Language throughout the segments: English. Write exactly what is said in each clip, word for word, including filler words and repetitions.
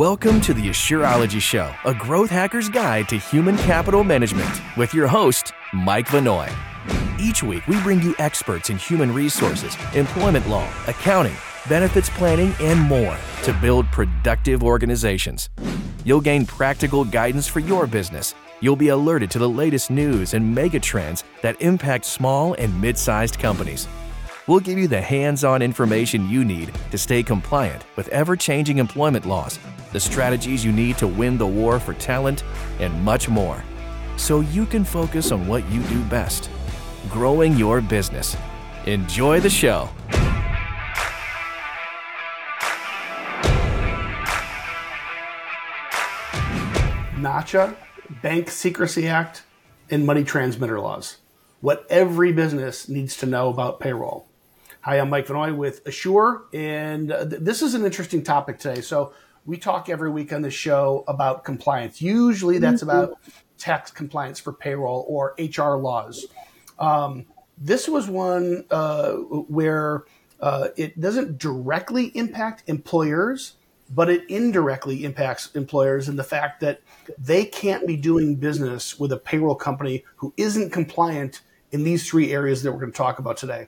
Welcome to the Asureology Show, a growth hacker's guide to human capital management with your host, Mike Vinoy. Each week, we bring you experts in human resources, employment law, accounting, benefits planning, and more to build productive organizations. You'll gain practical guidance for your business. You'll be alerted to the latest news and mega trends that impact small and mid-sized companies. We'll give you the hands-on information you need to stay compliant with ever-changing employment laws, the strategies you need to win the war for talent, and much more, so you can focus on what you do best, growing your business. Enjoy the show. NACHA, Bank Secrecy Act, and money transmitter laws. What every business needs to know about payroll. Hi, I'm Mike Vinoy with Assure, and th- this is an interesting topic today. So we talk every week on the show about compliance. Usually that's about tax compliance for payroll or H R laws. Um, this was one uh, where uh, it doesn't directly impact employers, but it indirectly impacts employers in the fact that they can't be doing business with a payroll company who isn't compliant in these three areas that we're going to talk about today.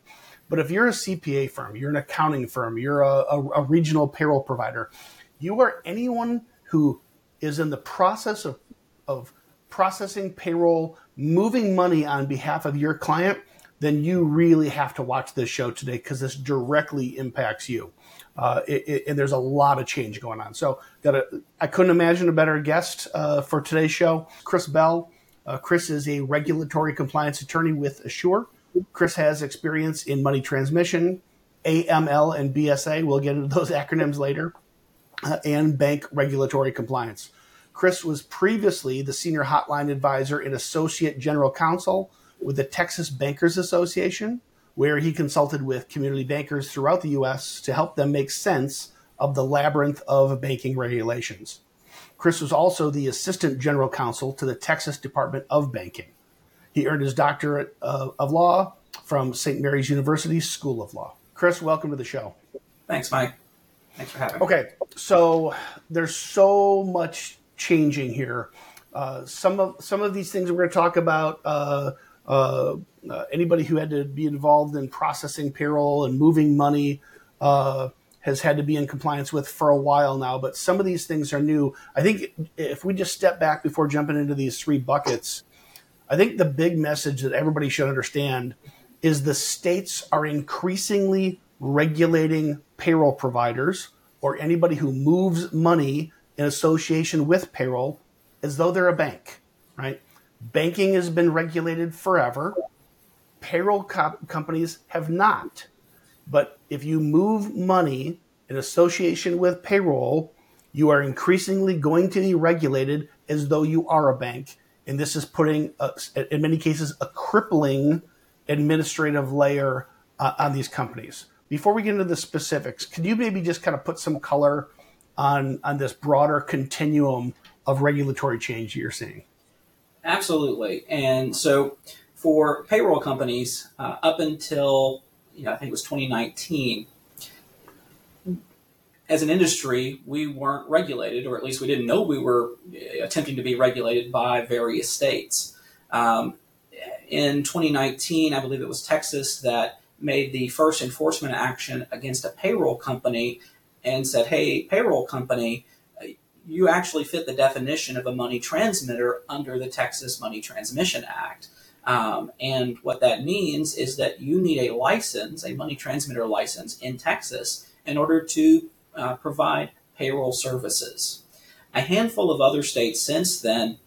But if you're a C P A firm, you're an accounting firm, you're a, a, a regional payroll provider, you are anyone who is in the process of, of processing payroll, moving money on behalf of your client, then you really have to watch this show today because this directly impacts you. Uh, it, it, and there's a lot of change going on. So got a, I couldn't imagine a better guest uh, for today's show, Chris Bell. Uh, Chris is a regulatory compliance attorney with Assure. Chris has experience in money transmission, A M L and B S A. We'll get into those acronyms later, uh, and bank regulatory compliance. Chris was previously the senior hotline advisor and associate general counsel with the Texas Bankers Association, where he consulted with community bankers throughout the U S to help them make sense of the labyrinth of banking regulations. Chris was also the assistant general counsel to the Texas Department of Banking. He earned his doctorate of law from Saint Mary's University School of Law. Chris, welcome to the show. Thanks, Mike. Thanks for having me. Okay, so there's so much changing here. Uh, some of some of these things we're going to talk about, uh, Uh, uh, anybody who had to be involved in processing payroll and moving money uh, has had to be in compliance with for a while now. But some of these things are new. I think if we just step back before jumping into these three buckets, I think the big message that everybody should understand is the states are increasingly regulating payroll providers or anybody who moves money in association with payroll as though they're a bank, right? Banking has been regulated forever. Payroll co- companies have not. But if you move money in association with payroll, you are increasingly going to be regulated as though you are a bank. And this is putting, a, in many cases, a crippling administrative layer uh, on these companies. Before we get into the specifics, could you maybe just kind of put some color on, on this broader continuum of regulatory change you're seeing? Absolutely. And so for payroll companies, uh, up until, you know, I think it was twenty nineteen, as an industry, we weren't regulated, or at least we didn't know we were attempting to be regulated by various states. Um, in twenty nineteen, I believe it was Texas that made the first enforcement action against a payroll company and said, hey, payroll company, you actually fit the definition of a money transmitter under the Texas Money Transmission Act. Um, and what that means is that you need a license, a money transmitter license in Texas in order to uh, provide payroll services. A handful of other states since then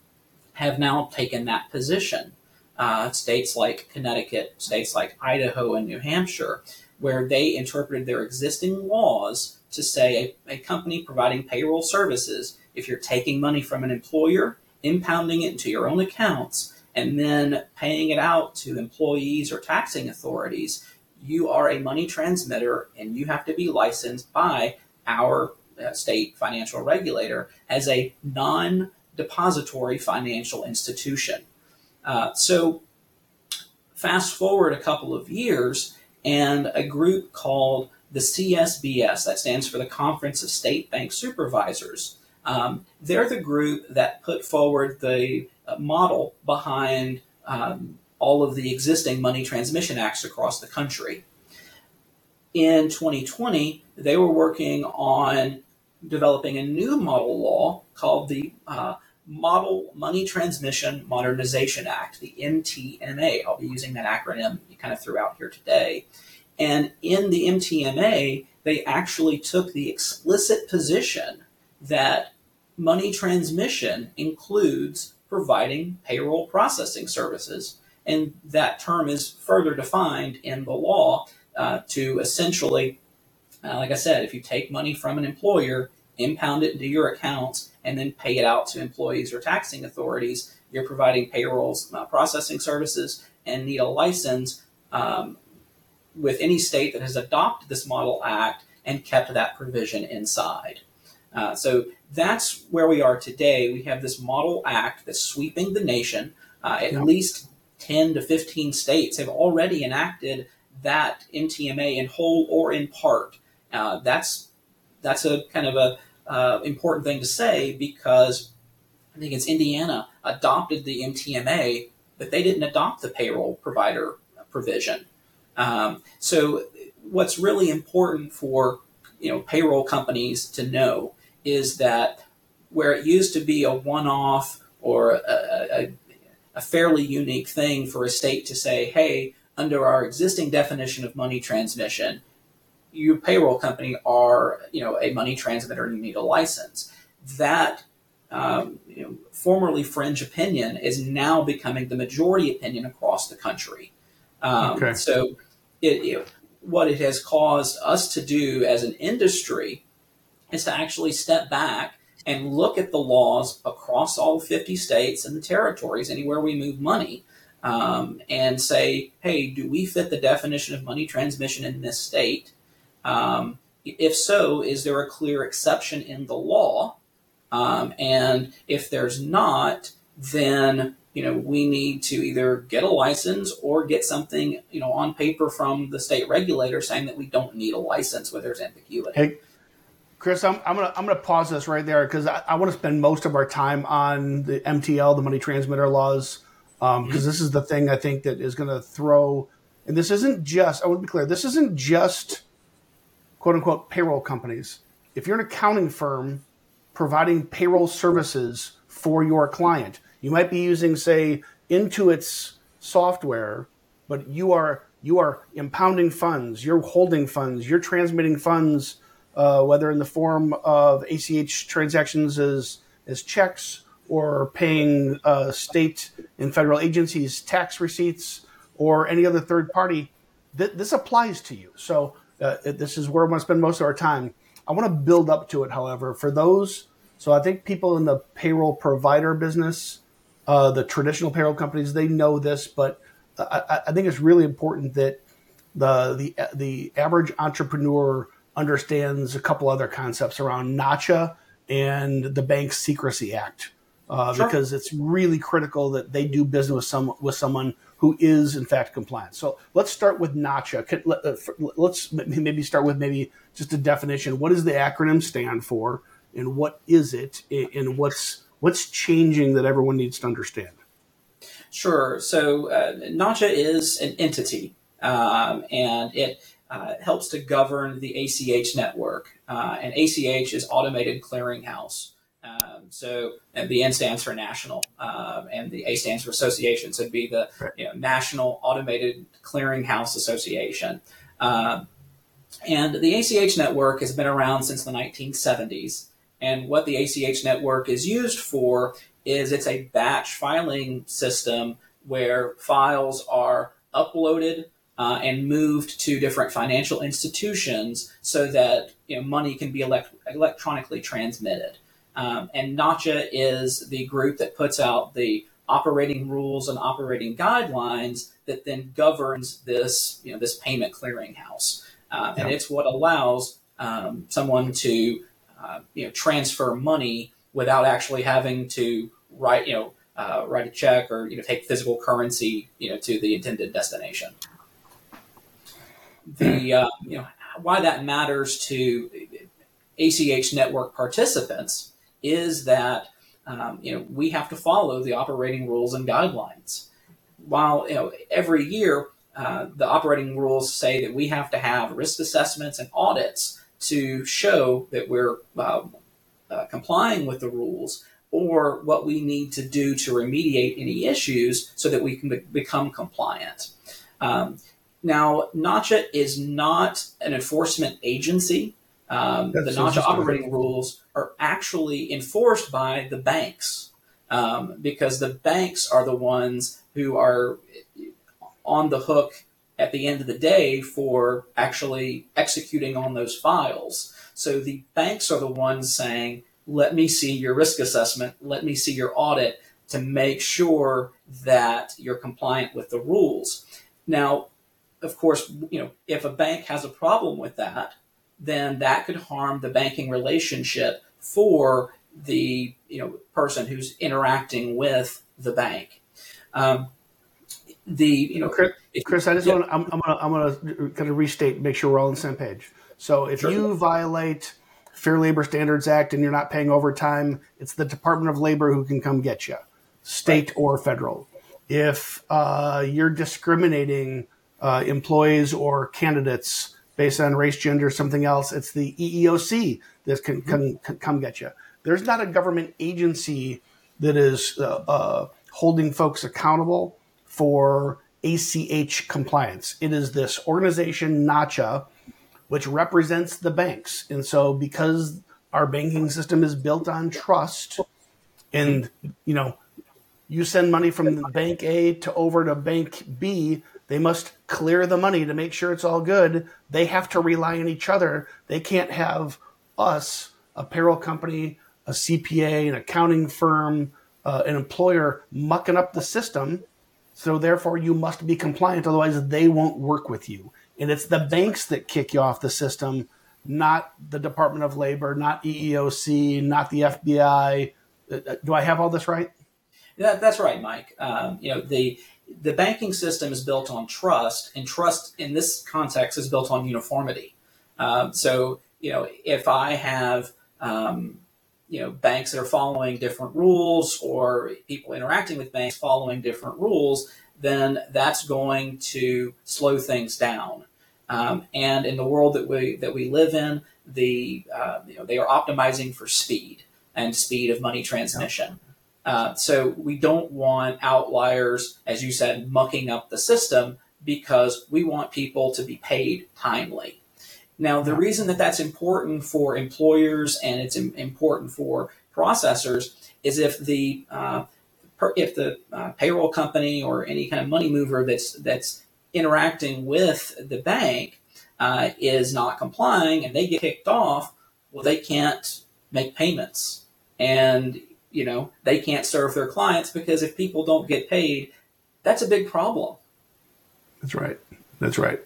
have now taken that position. Uh, states like Connecticut, states like Idaho and New Hampshire, where they interpreted their existing laws to say a, a company providing payroll services, if you're taking money from an employer, impounding it into your own accounts, and then paying it out to employees or taxing authorities, you are a money transmitter and you have to be licensed by our state financial regulator as a non-depository financial institution. Uh, so fast forward a couple of years, and a group called the C S B S, that stands for the Conference of State Bank Supervisors, Um, they're the group that put forward the model behind um, all of the existing money transmission acts across the country. In twenty twenty, they were working on developing a new model law called the uh, Model Money Transmission Modernization Act, the M T M A. I'll be using that acronym kind of throughout here today. And in the M T M A, they actually took the explicit position that money transmission includes providing payroll processing services. And that term is further defined in the law uh, to essentially, uh, like I said, if you take money from an employer, impound it into your accounts, and then pay it out to employees or taxing authorities, you're providing payroll uh, processing services and need a license um, with any state that has adopted this model act and kept that provision inside. Uh, so that's where we are today. We have this model act that's sweeping the nation. Uh, at yeah. least ten to fifteen states have already enacted that M T M A in whole or in part. Uh, that's that's a kind of a uh, important thing to say, because I think it's Indiana adopted the M T M A, but they didn't adopt the payroll provider provision. Um, so what's really important for you know payroll companies to know is that where it used to be a one-off or a, a, a fairly unique thing for a state to say, hey, under our existing definition of money transmission, you payroll company are you know a money transmitter and you need a license. That um, you know, formerly fringe opinion is now becoming the majority opinion across the country. Um, okay. So it, it, what it has caused us to do as an industry is to actually step back and look at the laws across all fifty states and the territories, anywhere we move money, um, and say, hey, do we fit the definition of money transmission in this state? Um, if so, is there a clear exception in the law? Um, and if there's not, then you know we need to either get a license or get something you know on paper from the state regulator saying that we don't need a license where there's ambiguity. Hey. Chris, I'm, I'm gonna I'm gonna pause this right there because I, I want to spend most of our time on the M T L, the money transmitter laws, because um, mm-hmm. this is the thing I think that is going to throw. And this isn't just, I want to be clear, this isn't just quote unquote payroll companies. If you're an accounting firm providing payroll services for your client, you might be using, say, Intuit's software, but you are you are impounding funds, you're holding funds, you're transmitting funds. Uh, whether in the form of A C H transactions as, as checks or paying uh, state and federal agencies tax receipts or any other third party, th- this applies to you. So uh, this is where I want to spend most of our time. I want to build up to it, however, for those. So I think people in the payroll provider business, uh, the traditional payroll companies, they know this, but I, I think it's really important that the the, the average entrepreneur understands a couple other concepts around NACHA and the Bank Secrecy Act, uh, sure. because it's really critical that they do business with some with someone who is in fact compliant. So let's start with NACHA. Could, let, uh, for, let's maybe start with maybe just a definition. What does the acronym stand for, and what is it, and what's what's changing that everyone needs to understand? Sure. So uh, NACHA is an entity, um, and it. Uh, helps to govern the A C H network, uh, and A C H is Automated Clearinghouse. Um, so and the N stands for national, um, and the A stands for association. So it'd be the right. you know, National Automated Clearinghouse Association. Um, and the A C H network has been around since the nineteen seventies. And what the A C H network is used for is it's a batch filing system where files are uploaded Uh, and moved to different financial institutions so that you know, money can be elect- electronically transmitted. Um, and NACHA is the group that puts out the operating rules and operating guidelines that then governs this, you know, this payment clearinghouse. Uh, yeah. And it's what allows um, someone to uh, you know, transfer money without actually having to write, you know, uh, write a check or you know, take physical currency you know, to the intended destination. The uh, you know why that matters to A C H network participants is that um, you know we have to follow the operating rules and guidelines. While you know every year uh, the operating rules say that we have to have risk assessments and audits to show that we're uh, uh, complying with the rules or what we need to do to remediate any issues so that we can be- become compliant. Um, now, NACHA is not an enforcement agency. Um, the NACHA operating rules are actually enforced by the banks um, because the banks are the ones who are on the hook at the end of the day for actually executing on those files. So the banks are the ones saying, let me see your risk assessment, let me see your audit to make sure that you're compliant with the rules. Now, of course, you know, if a bank has a problem with that, then that could harm the banking relationship for the you know person who's interacting with the bank. Um, the you know, Chris, if, Chris I just yeah. want I'm, I'm gonna I'm gonna kind of restate, make sure we're all on the same page. So if sure. you violate Fair Labor Standards Act and you're not paying overtime, it's the Department of Labor who can come get you, state right. or federal. If uh, you're discriminating uh, employees or candidates based on race, gender, something else, it's the E E O C that can, can, can come get you. There's not a government agency that is uh, uh, holding folks accountable for A C H compliance. It is this organization, NACHA, which represents the banks. And so because our banking system is built on trust and, you know, you send money from bank A to over to bank B, they must clear the money to make sure it's all good. They have to rely on each other. They can't have us, a payroll company, a C P A, an accounting firm, uh, an employer, mucking up the system. So therefore, you must be compliant. Otherwise, they won't work with you. And it's the banks that kick you off the system, not the Department of Labor, not E E O C, not the F B I. Do I have all this right? Yeah, that's right, Mike. Um, you know, the... The banking system is built on trust, and trust in this context is built on uniformity. Um, so, you know, if I have, um, you know, banks that are following different rules or people interacting with banks following different rules, then that's going to slow things down. Um, and in the world that we that we live in, the uh, you know they are optimizing for speed and speed of money transmission. Yeah. Uh, so we don't want outliers, as you said, mucking up the system because we want people to be paid timely. Now, the reason that that's important for employers and it's im- important for processors is if the uh, per- if the uh, payroll company or any kind of money mover that's that's interacting with the bank uh, is not complying and they get kicked off, well, they can't make payments and. You know, they can't serve their clients because if people don't get paid, that's a big problem. That's right. That's right.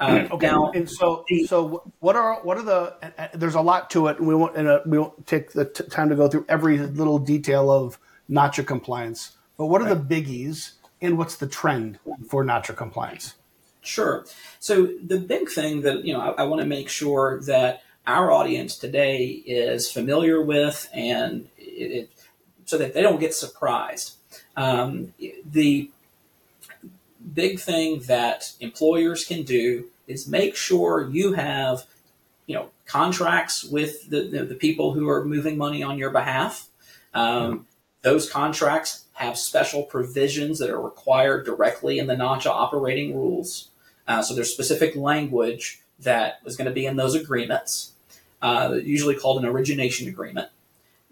Um, okay. Now, and so, so what are what are the? Uh, there's a lot to it, and we won't and uh, we won't take the t- time to go through every little detail of NACHA compliance. But what are right. the biggies, and what's the trend for NACHA compliance? Sure. So the big thing that you know, I, I want to make sure that our audience today is familiar with and. It, it, so that they don't get surprised. Um, the big thing that employers can do is make sure you have, you know, contracts with the, the, the people who are moving money on your behalf. Um, those contracts have special provisions that are required directly in the NACHA operating rules. Uh, so there's specific language that is going to be in those agreements, uh, usually called an origination agreement.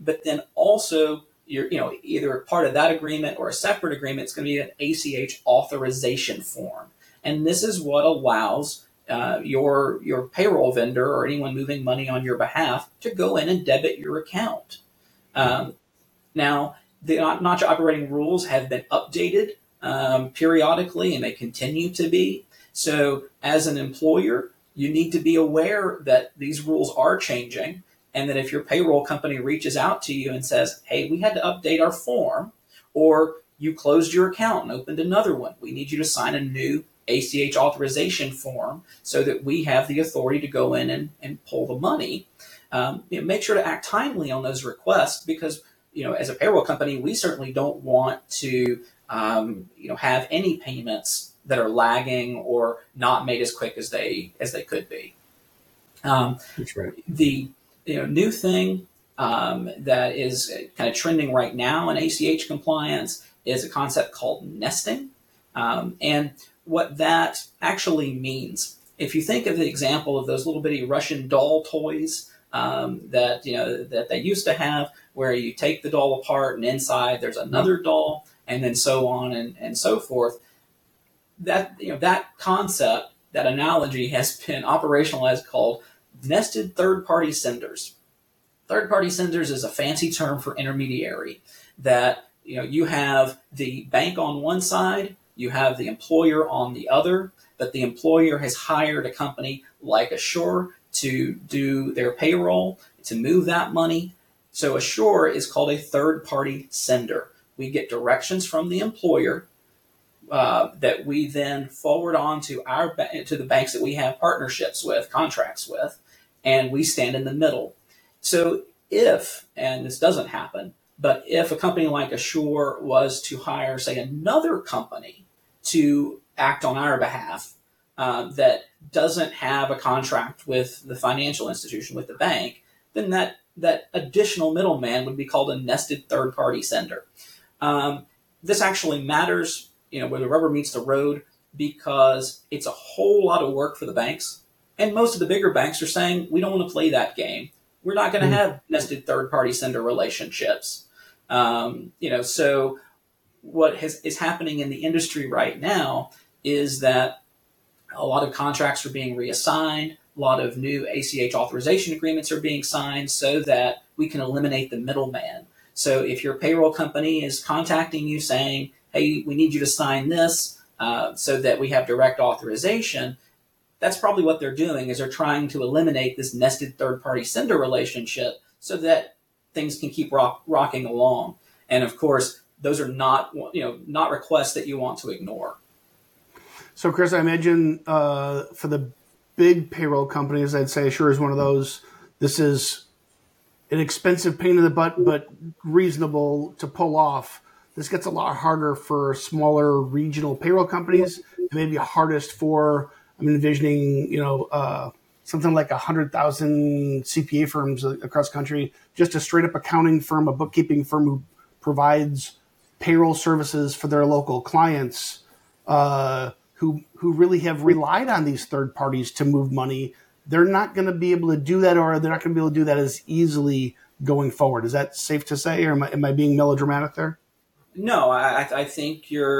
But then also, you're, you know, either part of that agreement or a separate agreement, it's going to be an A C H authorization form. And this is what allows uh, your your payroll vendor or anyone moving money on your behalf to go in and debit your account. Um, now, the NACHA operating rules have been updated um, periodically, and they continue to be. So as an employer, you need to be aware that these rules are changing. And then if your payroll company reaches out to you and says, hey, we had to update our form, or you closed your account and opened another one, we need you to sign a new A C H authorization form so that we have the authority to go in and, and pull the money. um, you know, make sure to act timely on those requests, because, you know, as a payroll company, we certainly don't want to, um, you know, have any payments that are lagging or not made as quick as they as they could be. Um, That's right. The you know new thing um, that is kind of trending right now in A C H compliance is a concept called nesting, um, and what that actually means. If you think of the example of those little bitty Russian doll toys um, that you know that they used to have, where you take the doll apart and inside there's another doll, and then so on and, and so forth. That you know that concept, that analogy has been operationalized called nested third-party senders. Third-party senders is a fancy term for intermediary. That you know you have the bank on one side, you have the employer on the other, but the employer has hired a company like Asure to do their payroll, to move that money. So Asure is called a third-party sender. We get directions from the employer Uh, that we then forward on to our to the banks that we have partnerships with, contracts with, and we stand in the middle. So if, and this doesn't happen, but if a company like Asure was to hire, say, another company to act on our behalf uh, that doesn't have a contract with the financial institution, with the bank, then that, that additional middleman would be called a nested third-party sender. Um, this actually matters, you know, where the rubber meets the road, because it's a whole lot of work for the banks. And most of the bigger banks are saying, we don't want to play that game. We're not going to have nested third-party sender relationships. Um, you know, so what has, is happening in the industry right now is that a lot of contracts are being reassigned. A lot of new A C H authorization agreements are being signed so that we can eliminate the middleman. So if your payroll company is contacting you saying, hey, we need you to sign this uh, so that we have direct authorization, that's probably what they're doing, is they're trying to eliminate this nested third-party sender relationship so that things can keep rock, rocking along. And of course, those are not, you know, not requests that you want to ignore. So Chris, I imagine uh, for the big payroll companies, I'd say Asure is one of those, this is an expensive pain in the butt, but reasonable to pull off. This gets a lot harder for smaller regional payroll companies, and maybe hardest for, I'm envisioning, you know, uh, something like one hundred thousand C P A firms across the country, just a straight up accounting firm, a bookkeeping firm who provides payroll services for their local clients uh, who who really have relied on these third parties to move money. They're not going to be able to do that, or they're not going to be able to do that as easily going forward. Is that safe to say, or am I, am I being melodramatic there? No, I, I think your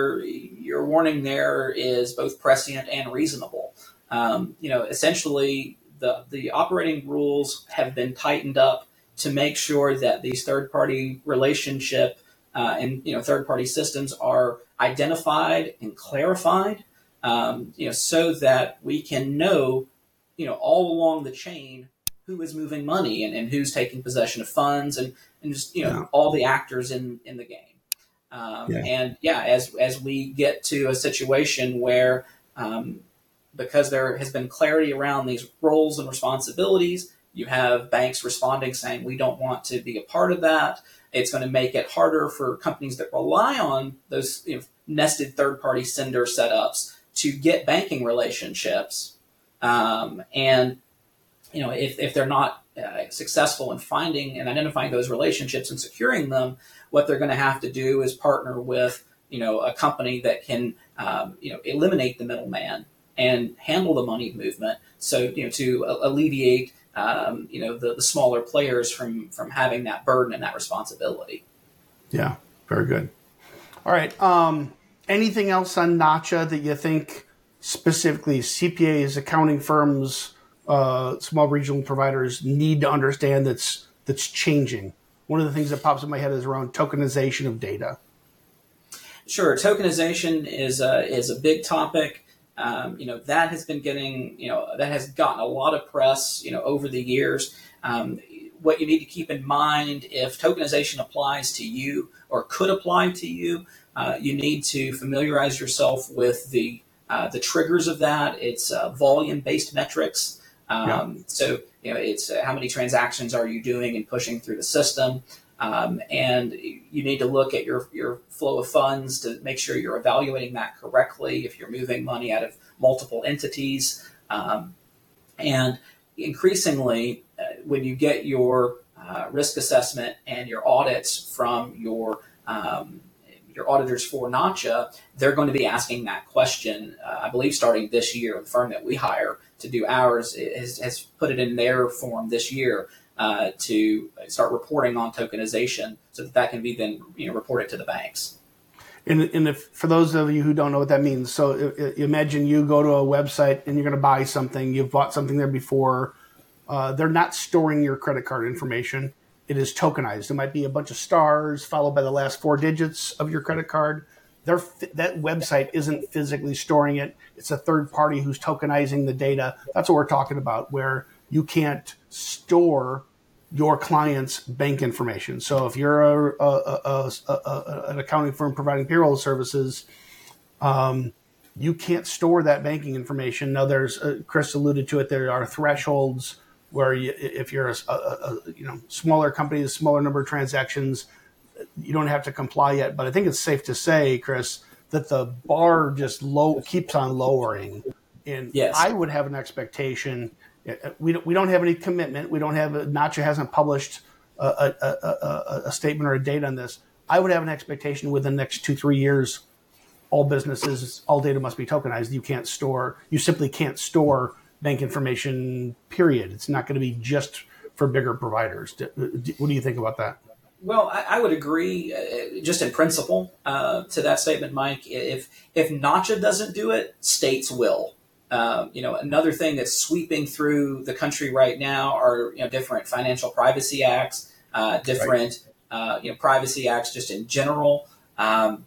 your warning there is both prescient and reasonable. Um, you know, essentially, the the operating rules have been tightened up to make sure that these third party relationship uh, and you know third party systems are identified and clarified. Um, you know, so that we can know, you know, all along the chain who is moving money and, and who's taking possession of funds and and just you know yeah. all the actors in, in the game. Um, yeah. And yeah, as as we get to a situation where, um, because there has been clarity around these roles and responsibilities, you have banks responding saying, we don't want to be a part of that. It's going to make it harder for companies that rely on those you know, nested third-party sender setups to get banking relationships. Um, and, you know, if, if they're not Uh, successful in finding and identifying those relationships and securing them, what they're going to have to do is partner with, you know, a company that can, um, you know, eliminate the middleman and handle the money movement. So, you know, to alleviate, um, you know, the, the smaller players from, from having that burden and that responsibility. Yeah. Very good. All right. Um, anything else on NACHA that you think specifically C P As, accounting firms, Uh, small regional providers need to understand that's that's changing? One of the things that pops in my head is around tokenization of data. Sure, tokenization is a, is a big topic. Um, you know that has been getting you know that has gotten a lot of press you know over the years. Um, what you need to keep in mind, if tokenization applies to you or could apply to you, uh, you need to familiarize yourself with the uh, the triggers of that. It's uh, volume-based metrics. Um, yeah. So, you know, it's uh, how many transactions are you doing and pushing through the system? Um, and you need to look at your, your flow of funds to make sure you're evaluating that correctly, if you're moving money out of multiple entities. Um, and increasingly, uh, when you get your uh, risk assessment and your audits from your um, your auditors for NACHA, they're going to be asking that question, uh, I believe, starting this year. The firm that we hire to do ours has, has put it in their form this year uh, to start reporting on tokenization so that that can be then you know, reported to the banks. And, and if, for those of you who don't know what that means, so imagine you go to a website and you're going to buy something. You've bought something there before. Uh, they're not storing your credit card information. It is tokenized. It might be a bunch of stars followed by the last four digits of your credit card. They're, that website isn't physically storing it. It's a third party who's tokenizing the data. That's what we're talking about, where you can't store your client's bank information. So if you're a, a, a, a, an accounting firm providing payroll services, um, you can't store that banking information. Now, there's uh, Chris alluded to it. There are thresholds where you, if you're a, a, a you know smaller company, a smaller number of transactions, you don't have to comply yet. But I think it's safe to say, Chris, that the bar just low keeps on lowering. And yes. I would have an expectation. We don't, we don't have any commitment. We don't have NACHA hasn't published a, a, a, a statement or a date on this. I would have an expectation within the next two, three years, all businesses, all data must be tokenized. You can't store. You simply can't store bank information, period. It's not going to be just for bigger providers. What do you think about that? Well, I, I would agree uh, just in principle uh, to that statement, Mike. If if NACHA doesn't do it, states will. Uh, you know, another thing that's sweeping through the country right now are you know different financial privacy acts, uh, different right. uh, you know privacy acts just in general. Um,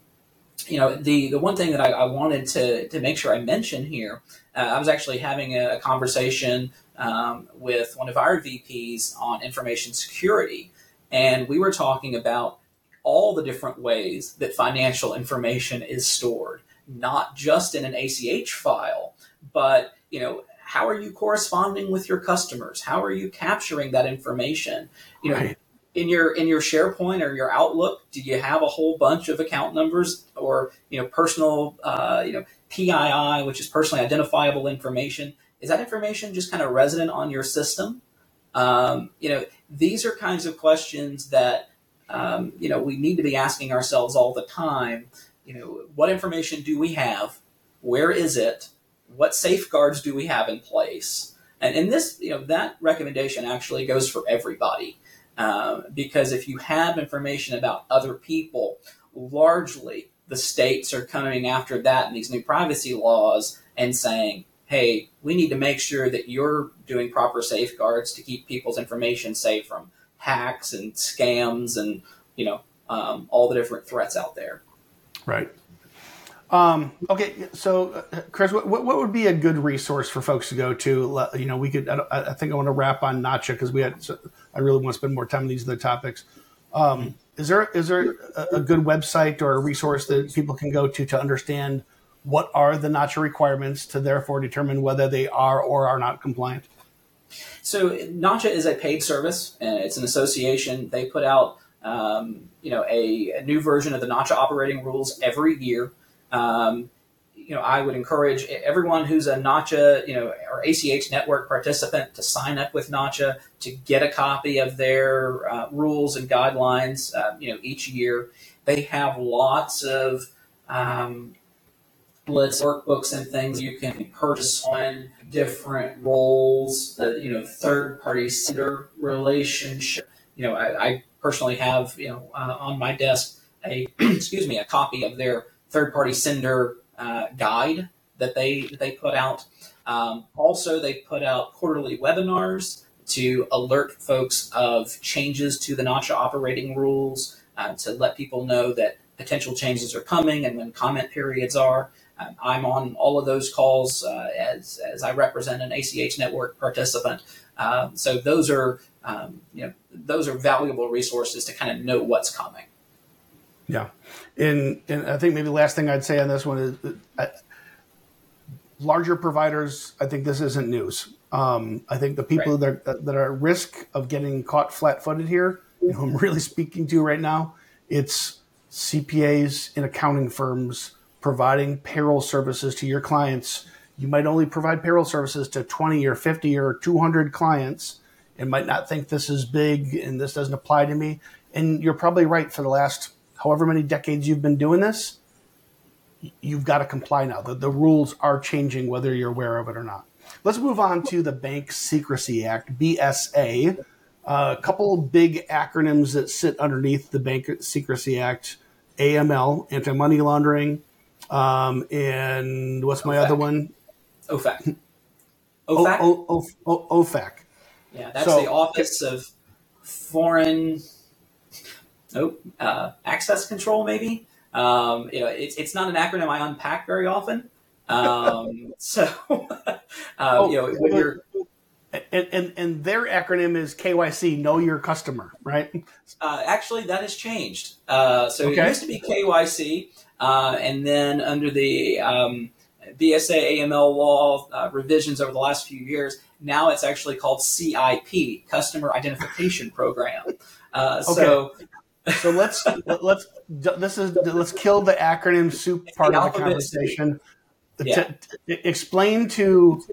you know, the the one thing that I, I wanted to to make sure I mention here. Uh, I was actually having a conversation um, with one of our V Ps on information security, and we were talking about all the different ways that financial information is stored, not just in an A C H file, but you know, how are you corresponding with your customers? How are you capturing that information? You know, right. in your in your SharePoint or your Outlook, do you have a whole bunch of account numbers or you know personal uh, you know. P I I, which is personally identifiable information, is that information just kind of resident on your system? Um, you know, these are kinds of questions that, um, you know, we need to be asking ourselves all the time. You know, what information do we have? Where is it? What safeguards do we have in place? And in this, you know, that recommendation actually goes for everybody. Uh, because if you have information about other people, largely, the states are coming after that in these new privacy laws and saying, hey, we need to make sure that you're doing proper safeguards to keep people's information safe from hacks and scams and, you know, um, all the different threats out there. Right. Um, okay. So, uh, Chris, what, what would be a good resource for folks to go to? You know, we could, I, I think I want to wrap on NACHA because we had, so I really want to spend more time on these other topics. Um, mm-hmm. Is there is there a good website or a resource that people can go to to understand what are the NACHA requirements to therefore determine whether they are or are not compliant? So NACHA is a paid service, and it's an association. They put out um, you know a, a new version of the NACHA operating rules every year. Um, you know I would encourage everyone who's a NACHA you know or A C H network participant to sign up with NACHA to get a copy of their uh, rules and guidelines. Uh, you know, each year they have lots of um, let's workbooks and things you can purchase on different roles. Uh, you know, third-party sender relationship. You know, I, I personally have you know uh, on my desk a excuse me a copy of their third-party sender uh, guide that they that they put out. Um, also, they put out quarterly webinars to alert folks of changes to the NACHA operating rules, uh, to let people know that potential changes are coming and when comment periods are. Um, I'm on all of those calls uh, as as I represent an A C H network participant. Um, so those are um, you know those are valuable resources to kind of know what's coming. Yeah, and and I think maybe the last thing I'd say on this one is. I, larger providers, I think this isn't news. Um, I think the people right. that, are, that are at risk of getting caught flat-footed here, you know, I'm really speaking to right now, it's C P As and accounting firms providing payroll services to your clients. You might only provide payroll services to twenty or fifty or two hundred clients and might not think this is big and this doesn't apply to me. And you're probably right. For the last however many decades you've been doing this, you've got to comply now. The, the rules are changing whether you're aware of it or not. Let's move on to the Bank Secrecy Act, B S A. Uh, a couple big acronyms that sit underneath the Bank Secrecy Act: A M L, anti-money laundering, um, and what's my O FAC. Other one? O FAC. O FAC? O, o, o, o, O FAC. Yeah, that's so, the Office of Foreign nope, uh, Access Control, maybe. Um, you know, it's it's not an acronym I unpack very often. Um, so, uh, oh, you know, when you're and, and and their acronym is K Y C, Know Your Customer, right? Uh, actually, that has changed. Uh, so okay. It used to be K Y C, uh, and then under the um, B S A A M L law uh, revisions over the last few years, now it's actually called C I P, Customer Identification Program. Uh, so. Okay. So let's let's this is let's kill the acronym soup part of the conversation. Yeah. To, to explain to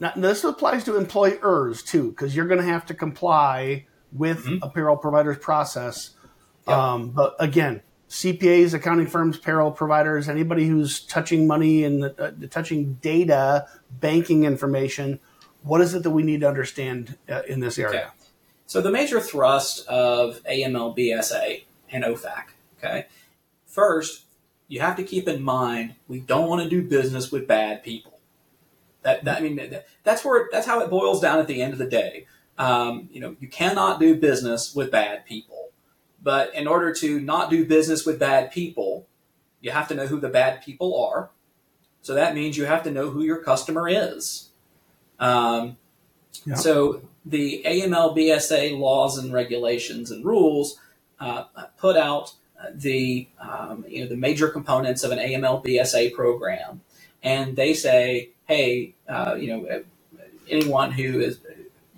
now, this applies to employers too, because you're going to have to comply with mm-hmm. a payroll provider's process. Yep. Um, but again, C P As, accounting firms, payroll providers, anybody who's touching money and uh, touching data, banking information, what is it that we need to understand uh, in this area? Okay. So the major thrust of A M L, B S A, and O FAC, okay? First, you have to keep in mind, we don't want to do business with bad people. That, that I mean, that, that's where, that's how it boils down at the end of the day. Um, you know, you cannot do business with bad people. But in order to not do business with bad people, you have to know who the bad people are. So that means you have to know who your customer is. Um, yeah. So... The A M L, B S A laws and regulations and rules uh, put out the um, you know the major components of an A M L, B S A program, and they say, hey, uh, you know, anyone who is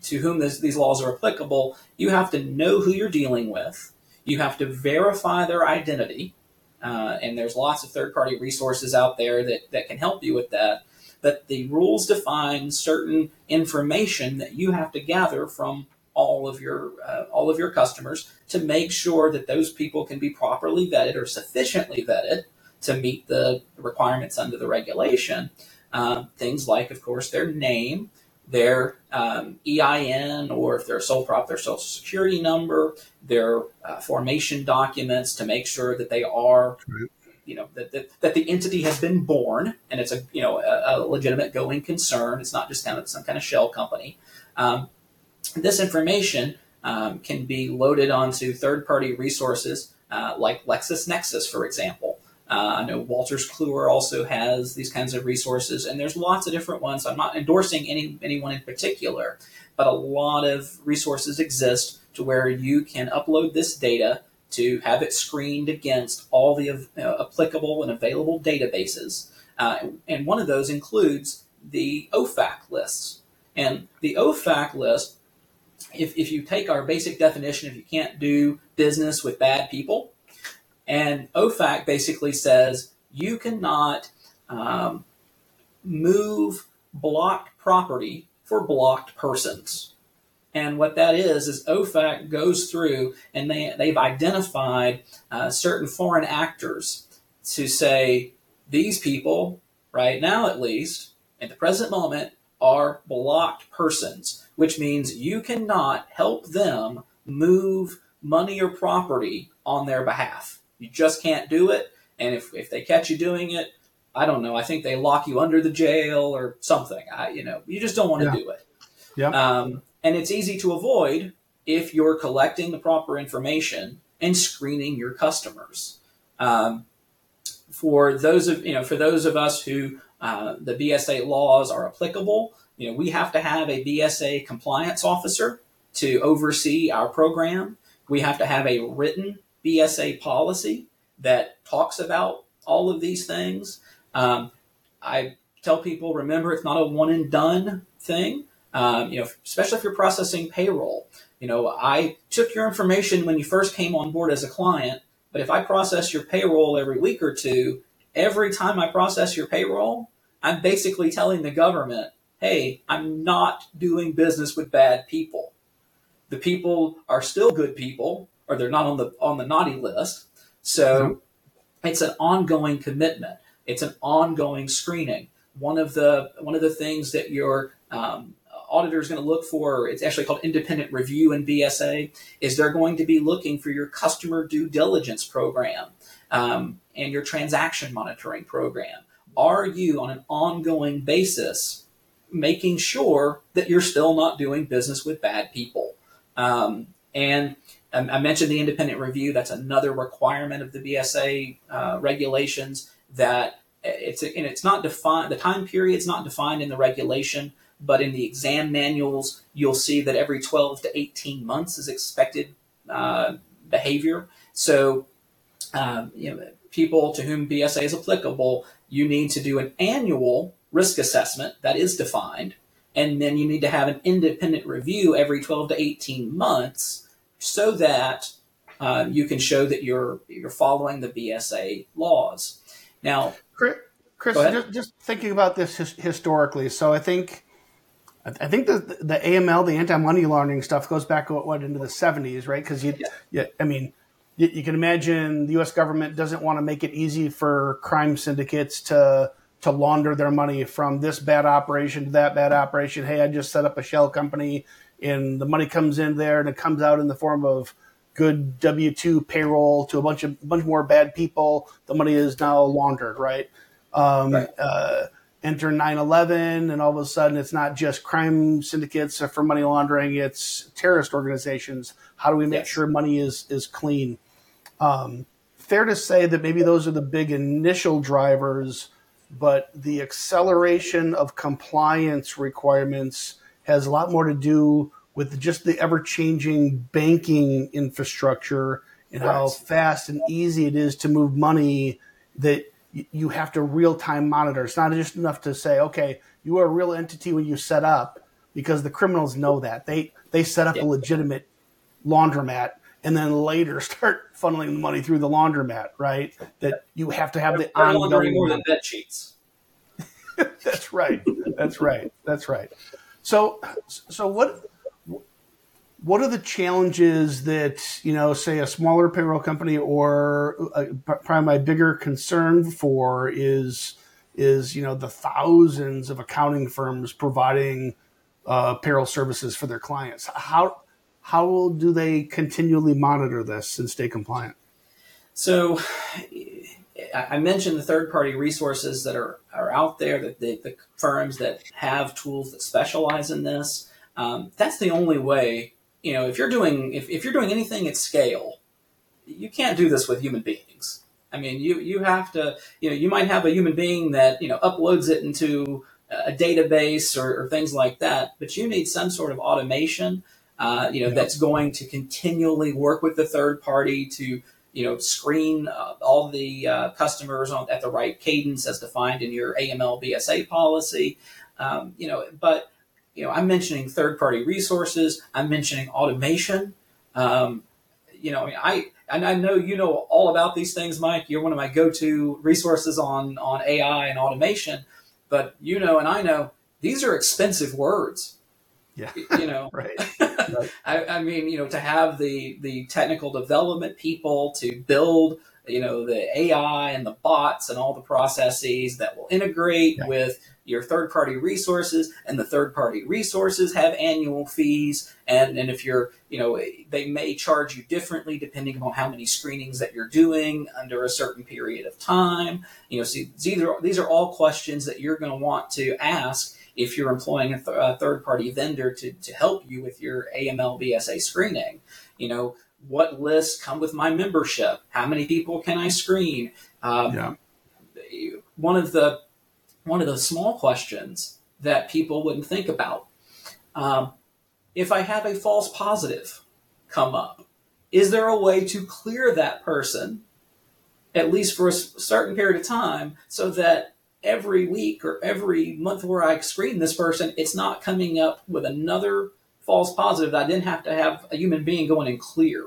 to whom this, these laws are applicable, you have to know who you're dealing with, you have to verify their identity, uh, and there's lots of third-party resources out there that that can help you with that. But the rules define certain information that you have to gather from all of your uh, all of your customers to make sure that those people can be properly vetted or sufficiently vetted to meet the requirements under the regulation. Uh, things like, of course, their name, their um, E I N, or if they're sole prop, their social security number, their uh, formation documents to make sure that they are. Right. You know, that, that that the entity has been born and it's a, you know, a, a legitimate going concern. It's not just kind of some kind of shell company. Um, this information um, can be loaded onto third-party resources uh, like LexisNexis, for example. Uh, I know Walters Kluwer also has these kinds of resources, and there's lots of different ones. I'm not endorsing any anyone in particular, but a lot of resources exist to where you can upload this data to have it screened against all the you know, applicable and available databases. Uh, and one of those includes the O FAC lists. And the O FAC list, if, if you take our basic definition, if you can't do business with bad people, and O FAC basically says you cannot um, move blocked property for blocked persons. And what that is, is O FAC goes through and they, they've identified uh, certain foreign actors to say, these people, right now at least, at the present moment, are blocked persons, which means you cannot help them move money or property on their behalf. You just can't do it. And if, if they catch you doing it, I don't know, I think they lock you under the jail or something. I, you know, you just don't want to yeah. do it. Yeah. Um, And it's easy to avoid if you're collecting the proper information and screening your customers. Um, for those of you know, for those of us who uh, the B S A laws are applicable, you know, we have to have a B S A compliance officer to oversee our program. We have to have a written B S A policy that talks about all of these things. Um, I tell people, remember, it's not a one and done thing. Um, you know, especially if you're processing payroll. You know, I took your information when you first came on board as a client, but if I process your payroll every week or two, every time I process your payroll, I'm basically telling the government, hey, I'm not doing business with bad people. The people are still good people, or they're not on the on the naughty list. So mm-hmm. It's an ongoing commitment. It's an ongoing screening. One of the one of the things that your um, auditor is going to look for, it's actually called independent review in B S A, is they're going to be looking for your customer due diligence program um, and your transaction monitoring program. Are you on an ongoing basis making sure that you're still not doing business with bad people? Um, and um, I mentioned the independent review. That's another requirement of the B S A uh, regulations, that it's, and it's not defined, the time period's not defined in the regulation, but in the exam manuals, you'll see that every twelve to eighteen months is expected uh, behavior. So, um, you know, people to whom B S A is applicable, you need to do an annual risk assessment that is defined, and then you need to have an independent review every twelve to eighteen months so that um, you can show that you're you're following the B S A laws. Now, Chris, Chris just, just thinking about this his- historically, so I think I think the the A M L, the anti-money laundering stuff, goes back what into the seventies, right? Because you, yeah. you, I mean, you, you can imagine the U S government doesn't want to make it easy for crime syndicates to to launder their money from this bad operation to that bad operation. Hey, I just set up a shell company, and the money comes in there, and it comes out in the form of good W two payroll to a bunch of bunch more bad people. The money is now laundered, right? Um, right. Uh, enter nine eleven, and all of a sudden it's not just crime syndicates for money laundering, it's terrorist organizations. How do we make yes. sure money is is clean? Um, fair to say that maybe those are the big initial drivers, but the acceleration of compliance requirements has a lot more to do with just the ever-changing banking infrastructure and right. how fast and easy it is to move money that you have to real-time monitor. It's not just enough to say, okay, you are a real entity when you set up, because the criminals know that. They they set up yeah. a legitimate laundromat and then later start funneling the money through the laundromat, right? That you have to have They're the ongoing... laundering more than bed sheets. That's right. That's right. That's right. So so what what are the challenges that, you know, say a smaller payroll company, or a, probably my bigger concern for is, is, you know, the thousands of accounting firms providing uh, payroll services for their clients. How, how do they continually monitor this and stay compliant? So I mentioned the third-party resources that are, are out there, that the, the firms that have tools that specialize in this. Um, that's the only way. You know, if you're doing if, if you're doing anything at scale, you can't do this with human beings. I mean, you you have to, you know, you might have a human being that, you know, uploads it into a database or, or things like that, but you need some sort of automation, uh, you know, yeah. that's going to continually work with the third party to, you know, screen uh, all the uh, customers on, at the right cadence as defined in your A M L B S A policy, um, you know, but. You know, I'm mentioning third-party resources. I'm mentioning automation. Um, you know, I and I know you know all about these things, Mike. You're one of my go-to resources on on A I and automation. But you know, and I know these are expensive words. Yeah. You know, right. right. I, I mean, you know, to have the the technical development people to build, you know, the A I and the bots and all the processes that will integrate yeah. with your third-party resources, and the third-party resources have annual fees. And, and if you're, you know, they may charge you differently depending on how many screenings that you're doing under a certain period of time. You know, see, these are, these are all questions that you're going to want to ask if you're employing a, th- a third-party vendor to, to help you with your A M L B S A screening. You know, what lists come with my membership? How many people can I screen? Um, yeah. One of the, One of the small questions that people wouldn't think about. Um, if I have a false positive come up, is there a way to clear that person, at least for a certain period of time, so that every week or every month where I screen this person, it's not coming up with another false positive that I didn't have to have a human being go in and clear,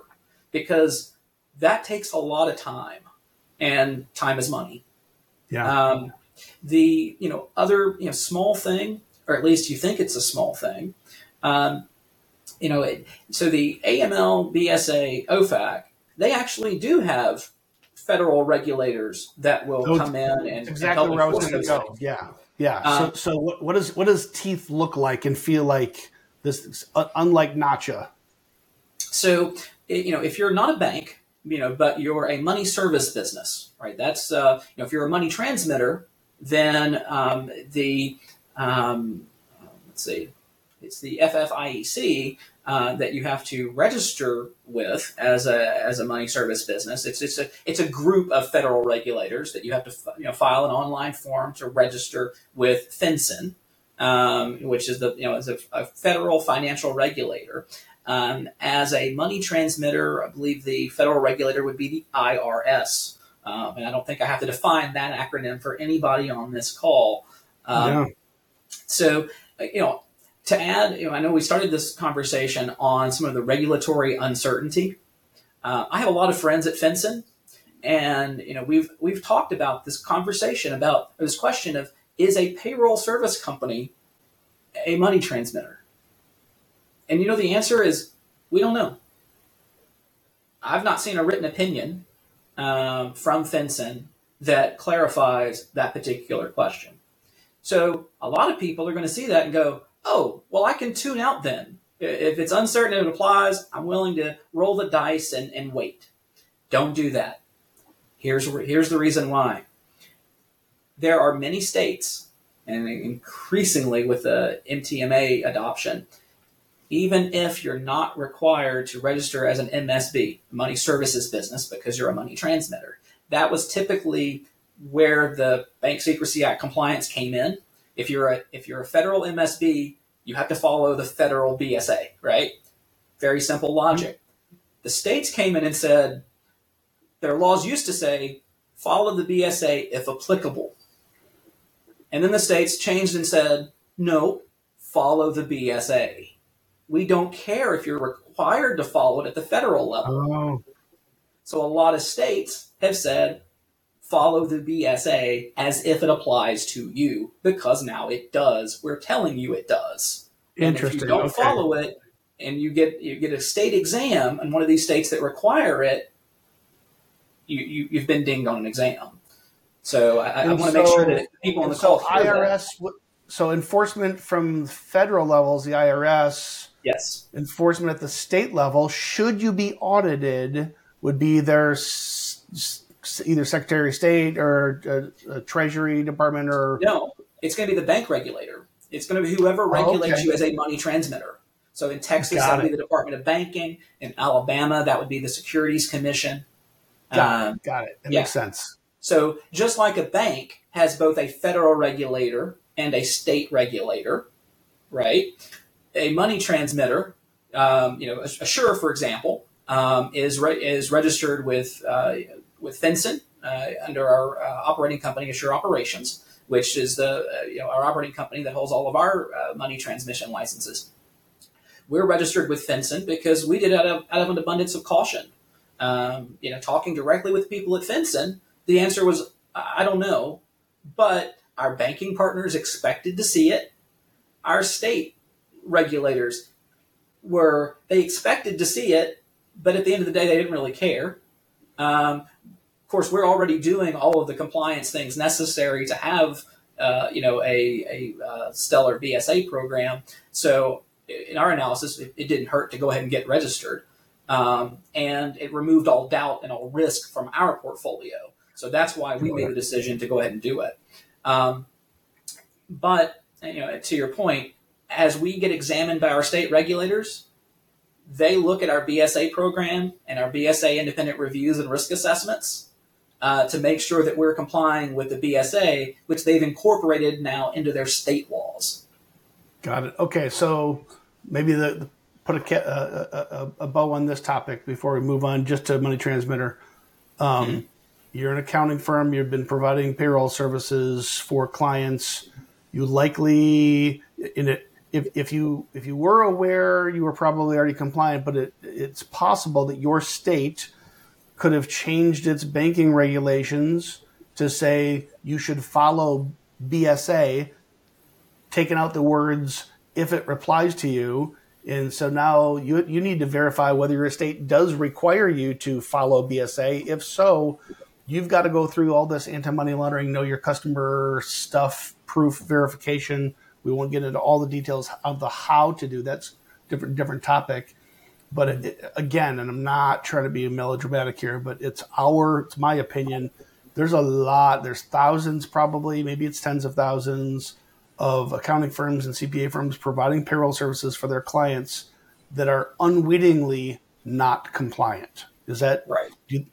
because that takes a lot of time, and time is money. Yeah. Um, the, you know, other, you know, small thing, or at least you think it's a small thing. Um, you know, it, so the A M L, B S A, O FAC, they actually do have federal regulators that will so come in and exactly and help where I was going to go. Things. Yeah. Yeah. Um, so, so what, what does, what does teeth look like and feel like this, uh, unlike NACHA? So, you know, if you're not a bank, you know, but you're a money service business, right? That's, uh, you know, if you're a money transmitter, then um, the, um, let's see, it's the F F I E C uh, that you have to register with as a as a money service business. It's it's a it's a group of federal regulators that you have to you know file an online form to register with FinCEN, um, which is the you know is a, a federal financial regulator. Um, as a money transmitter, I believe the federal regulator would be the I R S, um, and I don't think I have to define that acronym for anybody on this call. Um, yeah. So you know. To add, you know, I know we started this conversation on some of the regulatory uncertainty. Uh, I have a lot of friends at FinCEN, and you know we've we've talked about this conversation about or this question of, is a payroll service company a money transmitter? And you know the answer is we don't know. I've not seen a written opinion um, from FinCEN that clarifies that particular question. So a lot of people are going to see that and go, oh, well, I can tune out then. If it's uncertain and it applies, I'm willing to roll the dice and, and wait. Don't do that. Here's, here's the reason why. There are many states, and increasingly with the M T M A adoption, even if you're not required to register as an M S B, money services business, because you're a money transmitter. That was typically where the Bank Secrecy Act compliance came in. If you're a if you're a federal M S B, you have to follow the federal B S A, right? Very simple logic. The states came in and said, their laws used to say, follow the B S A if applicable. And then the states changed and said, no, follow the B S A. We don't care if you're required to follow it at the federal level. Oh. So a lot of states have said, follow the B S A as if it applies to you, because now it does. We're telling you it does. Interesting. And if you don't okay. follow it, and you get you get a state exam in one of these states that require it, you, you you've been dinged on an exam. So I, I want to so, make sure that people on the call. So I R S. That. So enforcement from federal levels, the I R S. Yes. Enforcement at the state level. Should you be audited? Would be their. S- either Secretary of State or uh, Treasury Department or... No, it's going to be the bank regulator. It's going to be whoever regulates oh, okay. you as a money transmitter. So in Texas, Got that would it. be the Department of Banking. In Alabama, that would be the Securities Commission. Got um, it. Got it. That yeah. makes sense. So just like a bank has both a federal regulator and a state regulator, right? A money transmitter, um, you know, Assure, for example, um, is re- is registered with... Uh, with FinCEN uh, under our uh, operating company, Assure Operations, which is the uh, you know our operating company that holds all of our uh, money transmission licenses. We're registered with FinCEN because we did out of, out of an abundance of caution. Um, you know, talking directly with people at FinCEN, the answer was, I don't know, but our banking partners expected to see it. Our state regulators were, they expected to see it, but at the end of the day, they didn't really care. Um, of course, we're already doing all of the compliance things necessary to have, uh, you know, a, a uh, stellar B S A program. So in our analysis, it, it didn't hurt to go ahead and get registered. Um, and it removed all doubt and all risk from our portfolio. So that's why we made the decision to go ahead and do it. Um, but, you know, to your point, as we get examined by our state regulators, they look at our B S A program and our B S A independent reviews and risk assessments uh, to make sure that we're complying with the B S A, which they've incorporated now into their state laws. Got it. Okay, so maybe the, the put a, a, a, a bow on this topic before we move on just to money transmitter. Um, mm-hmm. You're an accounting firm. You've been providing payroll services for clients. You likely, in it, if if you if you were aware, you were probably already compliant. But it, it's possible that your state could have changed its banking regulations to say you should follow B S A, taking out the words "if it applies to you." And so now you you need to verify whether your state does require you to follow B S A. If so, you've got to go through all this anti-money laundering, know your customer stuff, proof verification. We won't get into all the details of the how to do. That's different different topic. But it, it, again, and I'm not trying to be melodramatic here, but it's our, it's my opinion. There's a lot, there's thousands probably, maybe it's tens of thousands of accounting firms and C P A firms providing payroll services for their clients that are unwittingly not compliant. Is that right? Do you...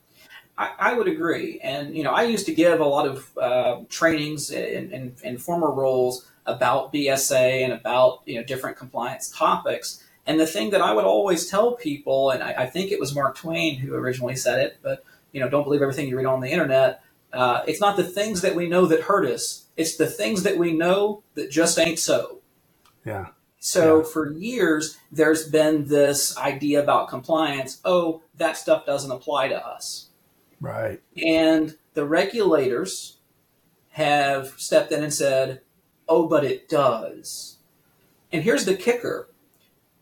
I, I would agree. And, you know, I used to give a lot of uh, trainings in, in, in former roles about B S A and about, you know, different compliance topics. And the thing that I would always tell people, and I, I think it was Mark Twain who originally said it, but, you know, don't believe everything you read on the internet. Uh, it's not the things that we know that hurt us. It's the things that we know that just ain't so. Yeah. So yeah. For years, there's been this idea about compliance. Oh, that stuff doesn't apply to us. Right. And the regulators have stepped in and said, oh, but it does. And here's the kicker.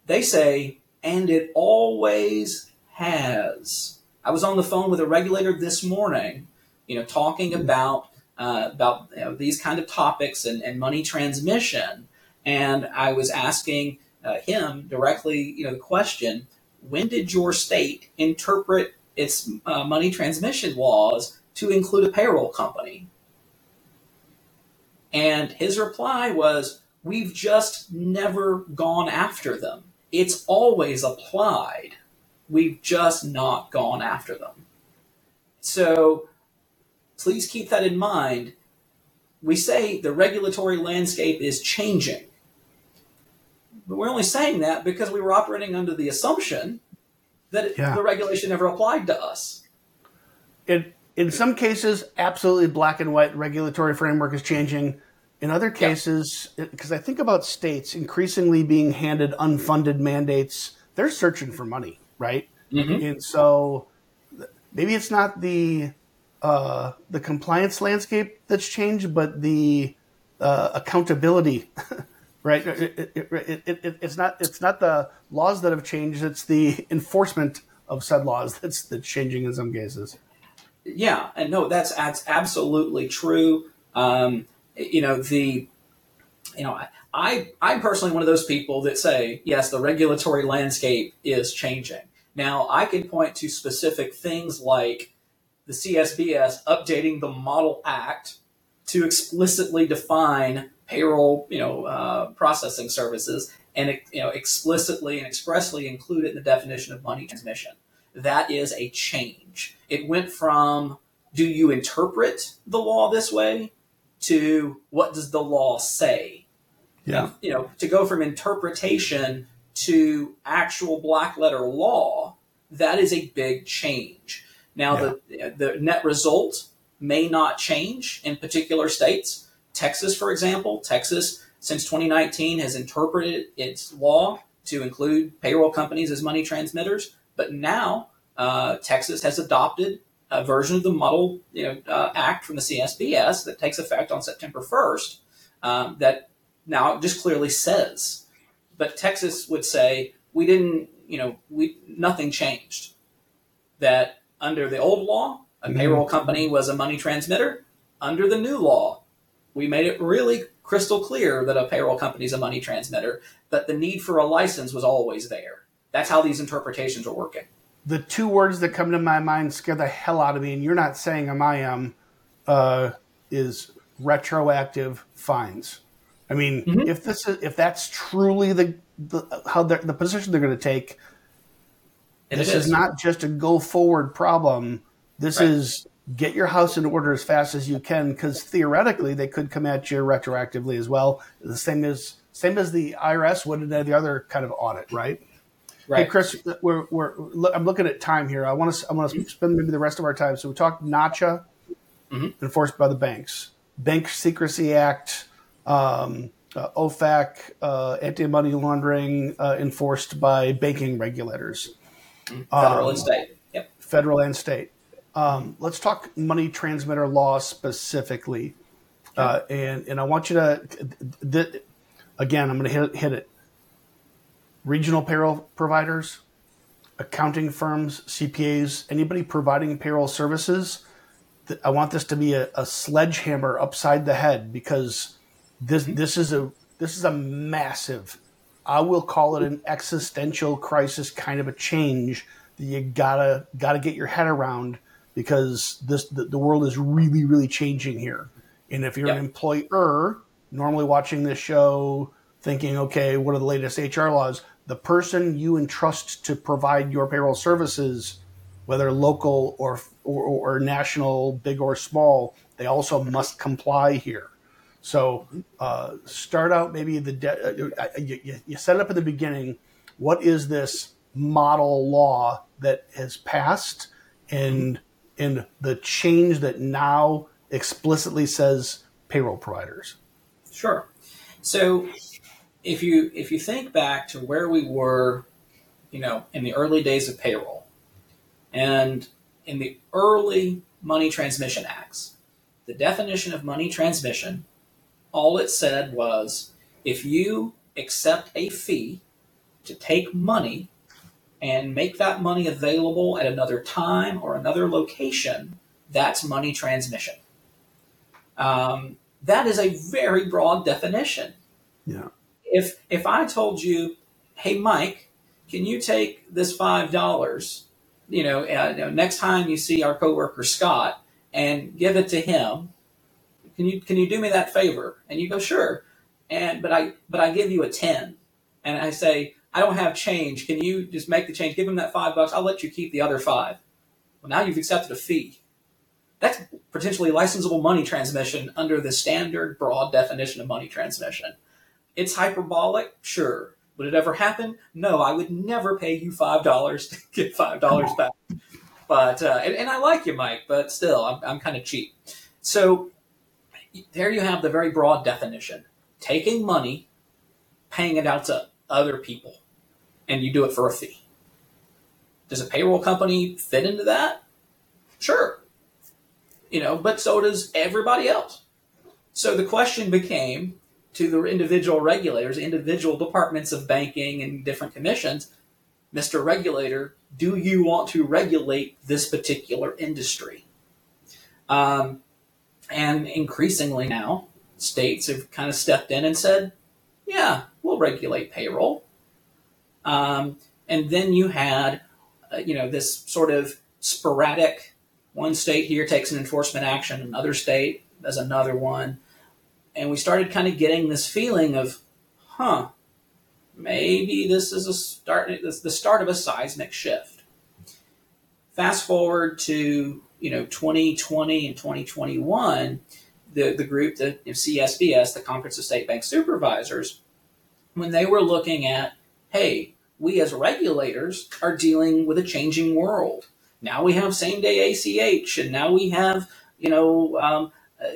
They say, and it always has. I was on the phone with a regulator this morning, you know, talking about uh, about you know, these kind of topics and, and money transmission. And I was asking uh, him directly, you know, the question, when did your state interpret its uh, money transmission laws to include a payroll company? And his reply was, we've just never gone after them. It's always applied. We've just not gone after them. So please keep that in mind. We say the regulatory landscape is changing. But we're only saying that because we were operating under the assumption that yeah. the regulation never applied to us. It, in some cases, absolutely black and white, regulatory framework is changing. In other cases, because yeah. I think about states increasingly being handed unfunded mandates, they're searching for money, right? Mm-hmm. And so maybe it's not the uh, the compliance landscape that's changed, but the uh, accountability, right? It, it, it, it, it, it's not it's not the laws that have changed; it's the enforcement of said laws that's that's changing in some cases. Yeah, and no, that's that's absolutely true. Um, you know, the, you know, I, I'm personally one of those people that say, yes, the regulatory landscape is changing. Now, I can point to specific things like the C S B S updating the Model Act to explicitly define payroll, you know, uh, processing services and, you know, explicitly and expressly include it in the definition of money transmission. That is a change. It went from, do you interpret the law this way, to what does the law say? Yeah. You know, to go from interpretation to actual black letter law, that is a big change. Now, yeah. the, the net result may not change in particular states. Texas, for example, Texas, since twenty nineteen, has interpreted its law to include payroll companies as money transmitters. But now uh, Texas has adopted a version of the Model you know, uh, Act from the C S B S that takes effect on September first um, that now just clearly says. But Texas would say, we didn't, you know, we nothing changed. That under the old law, a mm-hmm. payroll company was a money transmitter. Under the new law, we made it really crystal clear that a payroll company is a money transmitter, but the need for a license was always there. That's how these interpretations are working. The two words that come to my mind scare the hell out of me, and you're not saying them, I am, uh, is retroactive fines. I mean, mm-hmm. if this is, if that's truly the, the how the position they're going to take, and this is. is not just a go forward problem. This right. is get your house in order as fast as you can, because theoretically they could come at you retroactively as well. The same as same as the I R S would in any other kind of audit, right? Right. Hey Chris, we're, we're, I'm looking at time here. I want to I want to spend maybe the rest of our time. So we talked NACHA, mm-hmm. enforced by the banks. Bank Secrecy Act, um, uh, O FAC, uh, anti-money laundering uh, enforced by banking regulators. Mm-hmm. Federal um, and state. Yep. Federal and state. Um, let's talk money transmitter law specifically. Okay. Uh, and, and I want you to, th- th- again, I'm going to hit, hit it. Regional payroll providers, accounting firms, C P As, anybody providing payroll services, th- I want this to be a, a sledgehammer upside the head, because this mm-hmm. this is a this is a massive, I will call it an existential crisis kind of a change that you gotta gotta get your head around, because this the, the world is really really changing here. And if you're yep. an employer normally watching this show, thinking, okay, what are the latest H R laws? The person you entrust to provide your payroll services, whether local or, or or national, big or small, they also must comply here. So uh, start out maybe the de- uh, you, you set up at the beginning, what is this model law that has passed, and and the change that now explicitly says payroll providers? Sure. So. If you if you think back to where we were, you know, in the early days of payroll and in the early money transmission acts, the definition of money transmission, all it said was, if you accept a fee to take money and make that money available at another time or another location, that's money transmission. Um, that is a very broad definition. Yeah. If if I told you, hey, Mike, can you take this five dollars, you know, uh, you know, next time you see our coworker Scott and give it to him, can you can you do me that favor? And you go, sure. And but I but I give you a ten, and I say, I don't have change. Can you just make the change? Give him that five bucks. I'll let you keep the other five. Well, now you've accepted a fee. That's potentially licensable money transmission under the standard broad definition of money transmission. It's hyperbolic, sure. Would it ever happen? No, I would never pay you five dollars to get five dollars back. But uh, and, and I like you, Mike, but still, I'm, I'm kind of cheap. So there you have the very broad definition. Taking money, paying it out to other people, and you do it for a fee. Does a payroll company fit into that? Sure. You know, but so does everybody else. So the question became, to the individual regulators, individual departments of banking and different commissions, Mister Regulator, do you want to regulate this particular industry? Um, and increasingly now, states have kind of stepped in and said, yeah, we'll regulate payroll. Um, and then you had, uh, you know, this sort of sporadic, one state here takes an enforcement action, another state does another one. And we started kind of getting this feeling of, huh, maybe this is a start, this is the start of a seismic shift. Fast forward to, you know, twenty twenty and twenty twenty-one, the, the group, the C S B S, the Conference of State Bank Supervisors, when they were looking at, hey, we as regulators are dealing with a changing world. Now we have same-day A C H, and now we have, you know, um,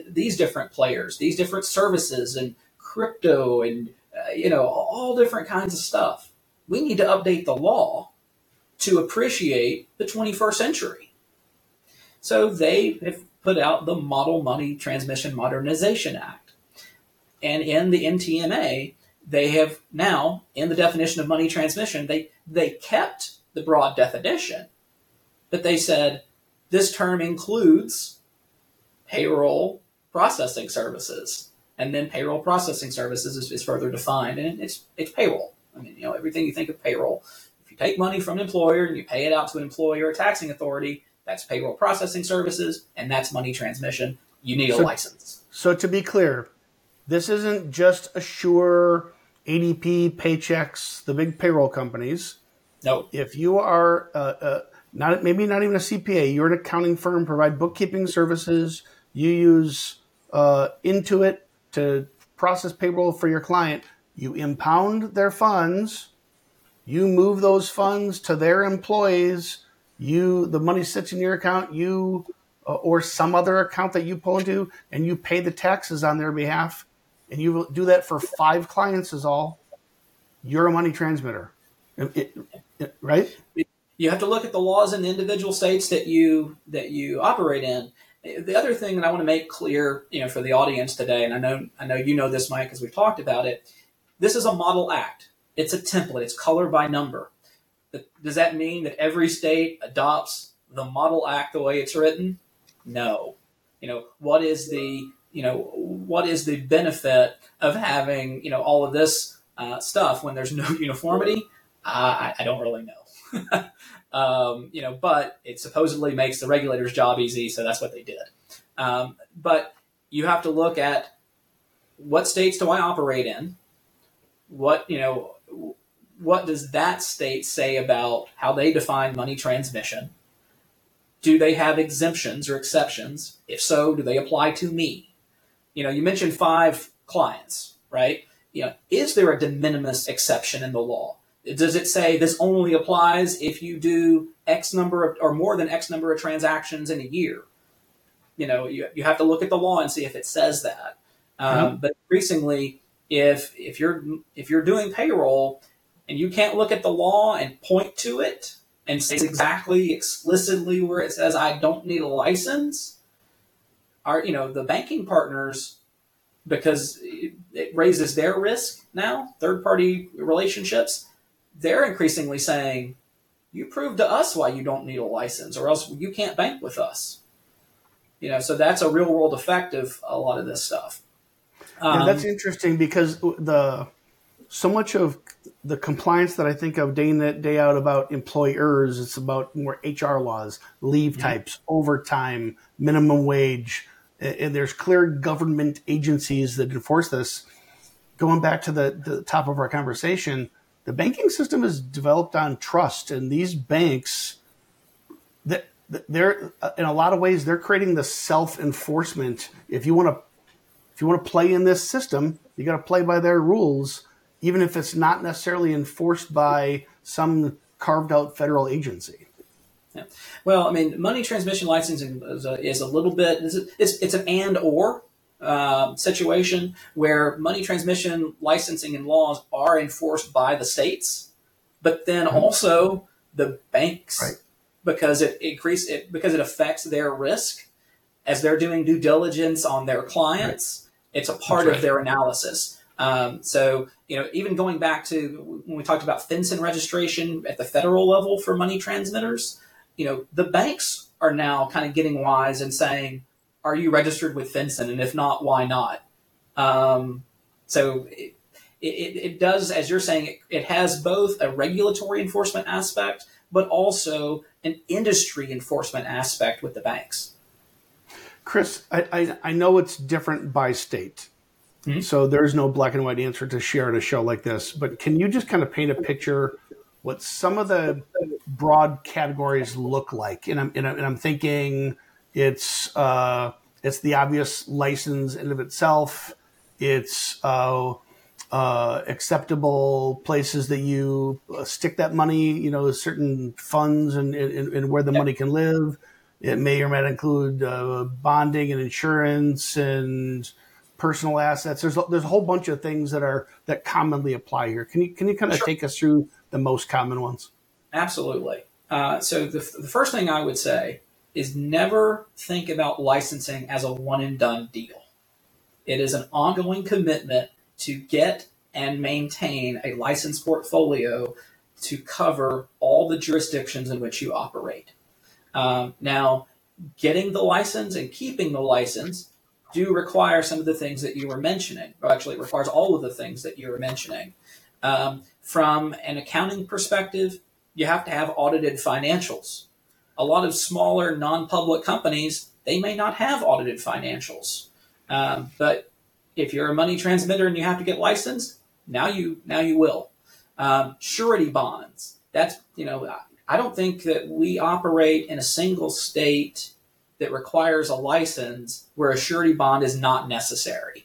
these different players, these different services and crypto and, uh, you know, all different kinds of stuff. We need to update the law to appreciate the twenty-first century. So they have put out the Model Money Transmission Modernization Act. And in the M T M A, they have now, in the definition of money transmission, they, they kept the broad definition, but they said this term includes payroll processing services, and then payroll processing services is, is further defined, and it's it's payroll. I mean, you know, everything you think of payroll. If you take money from an employer and you pay it out to an employer or taxing authority, that's payroll processing services, and that's money transmission. You need a so, license. So to be clear, this isn't just Assure, A D P, Paychex, the big payroll companies. No. If you are uh, uh, not maybe not even a C P A, you're an accounting firm, provide bookkeeping services. You use uh, Intuit to process payroll for your client. You impound their funds. You move those funds to their employees. You the money sits in your account. You uh, or some other account that you pull into, and you pay the taxes on their behalf, and you do that for five clients is all, you're a money transmitter, it, it, right? You have to look at the laws in the individual states that you that you operate in. The other thing that I want to make clear, you know, for the audience today, and I know I know you know this, Mike, because we've talked about it. This is a model act. It's a template. It's color by number. Does that mean that every state adopts the model act the way it's written? No. You know, what is the you know what is the benefit of having you know all of this uh, stuff when there's no uniformity? Uh, I, I don't really know. um, you know, but it supposedly makes the regulator's job easy, so that's what they did. Um, but you have to look at what states do I operate in? What, you know, what does that state say about how they define money transmission? Do they have exemptions or exceptions? If so, do they apply to me? You know, you mentioned five clients, right? You know, is there a de minimis exception in the law? Does it say this only applies if you do X number of, or more than X number of transactions in a year? You know, you, you have to look at the law and see if it says that. Um, mm-hmm. But increasingly, if if you're if you're doing payroll and you can't look at the law and point to it and say exactly explicitly where it says I don't need a license, are you know the banking partners, because it, it raises their risk now, third party relationships. They're increasingly saying, you prove to us why you don't need a license or else you can't bank with us. You know, so that's a real world effect of a lot of this stuff. Um, yeah, that's interesting because the so much of the compliance that I think of day in that day out about employers, it's about more H R laws, leave mm-hmm. types, overtime, minimum wage, and there's clear government agencies that enforce this. Going back to the, the top of our conversation, the banking system is developed on trust, and these banks, they're in a lot of ways they're creating the self-enforcement. If you want to, if you want to play in this system, you got to play by their rules, even if it's not necessarily enforced by some carved-out federal agency. Yeah. Well, I mean, money transmission licensing is a, is a little bit it's it's an and or. Uh, situation where money transmission licensing and laws are enforced by the states, but then mm-hmm. also the banks, right. because it increase it because it affects their risk as they're doing due diligence on their clients. Right. It's a part right. of their analysis. Um, so you know, even going back to when we talked about FinCEN registration at the federal level for money transmitters, you know, the banks are now kind of getting wise and saying, are you registered with FinCEN? And if not, why not? Um, so it, it, it does, as you're saying, it, it has both a regulatory enforcement aspect, but also an industry enforcement aspect with the banks. Chris, I, I, I know it's different by state. Mm-hmm. So there's no black and white answer to share in a show like this, but can you just kind of paint a picture what some of the broad categories look like? And I'm, and I'm, and I'm thinking... It's uh, it's the obvious license in and of itself. It's uh, uh, acceptable places that you stick that money, you know, certain funds and, and, and where the yep. money can live. It may or may not include uh, bonding and insurance and personal assets. There's there's a whole bunch of things that are that commonly apply here. Can you can you kind of sure. take us through the most common ones? Absolutely. Uh, so the the first thing I would say is never think about licensing as a one and done deal. It is an ongoing commitment to get and maintain a license portfolio to cover all the jurisdictions in which you operate. Um, now, getting the license and keeping the license do require some of the things that you were mentioning. Well, actually, it requires all of the things that you were mentioning. Um, from an accounting perspective, you have to have audited financials. A lot of smaller non-public companies, they may not have audited financials. Um, but if you're a money transmitter and you have to get licensed, now you now you will. Um, surety bonds. That's, you know, I don't think that we operate in a single state that requires a license where a surety bond is not necessary.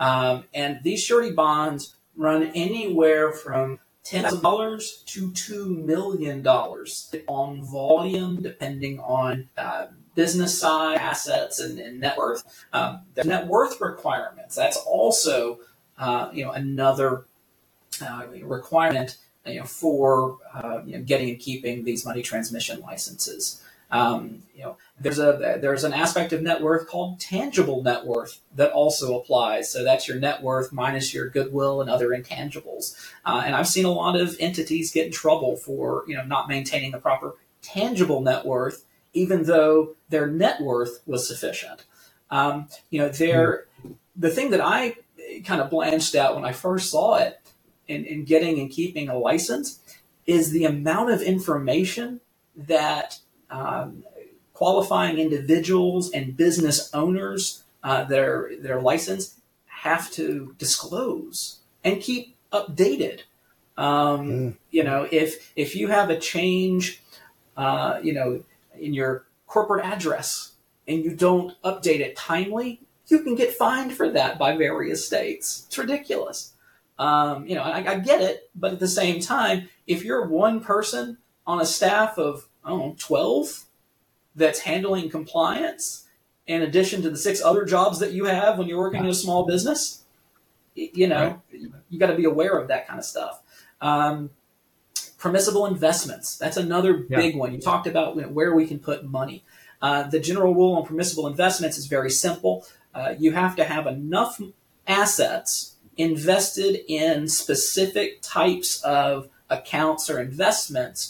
Um, and these surety bonds run anywhere from tens of dollars to two million dollars on volume, depending on uh, business side, assets, and, and net worth. Um, there's net worth requirements. That's also uh, you know another uh, requirement you know for uh, you know, getting and keeping these money transmission licenses. Um, you know, there's a there's an aspect of net worth called tangible net worth that also applies. So that's your net worth minus your goodwill and other intangibles. Uh, and I've seen a lot of entities get in trouble for you know not maintaining the proper tangible net worth, even though their net worth was sufficient. Um, you know, there the thing that I kind of blanched at when I first saw it in, in getting and keeping a license is the amount of information that Um, qualifying individuals and business owners uh, that are, that are licensed have to disclose and keep updated. Um, mm. You know, if if you have a change, uh, you know, in your corporate address and you don't update it timely, you can get fined for that by various states. It's ridiculous. Um, you know, I, I get it, but at the same time, if you're one person on a staff of I don't know, twelve that's handling compliance in addition to the six other jobs that you have when you're working in a small business, you know, right. You got to be aware of that kind of stuff. Um, permissible investments. That's another yeah. big one. You talked about where we can put money. Uh, the general rule on permissible investments is very simple. Uh, you have to have enough assets invested in specific types of accounts or investments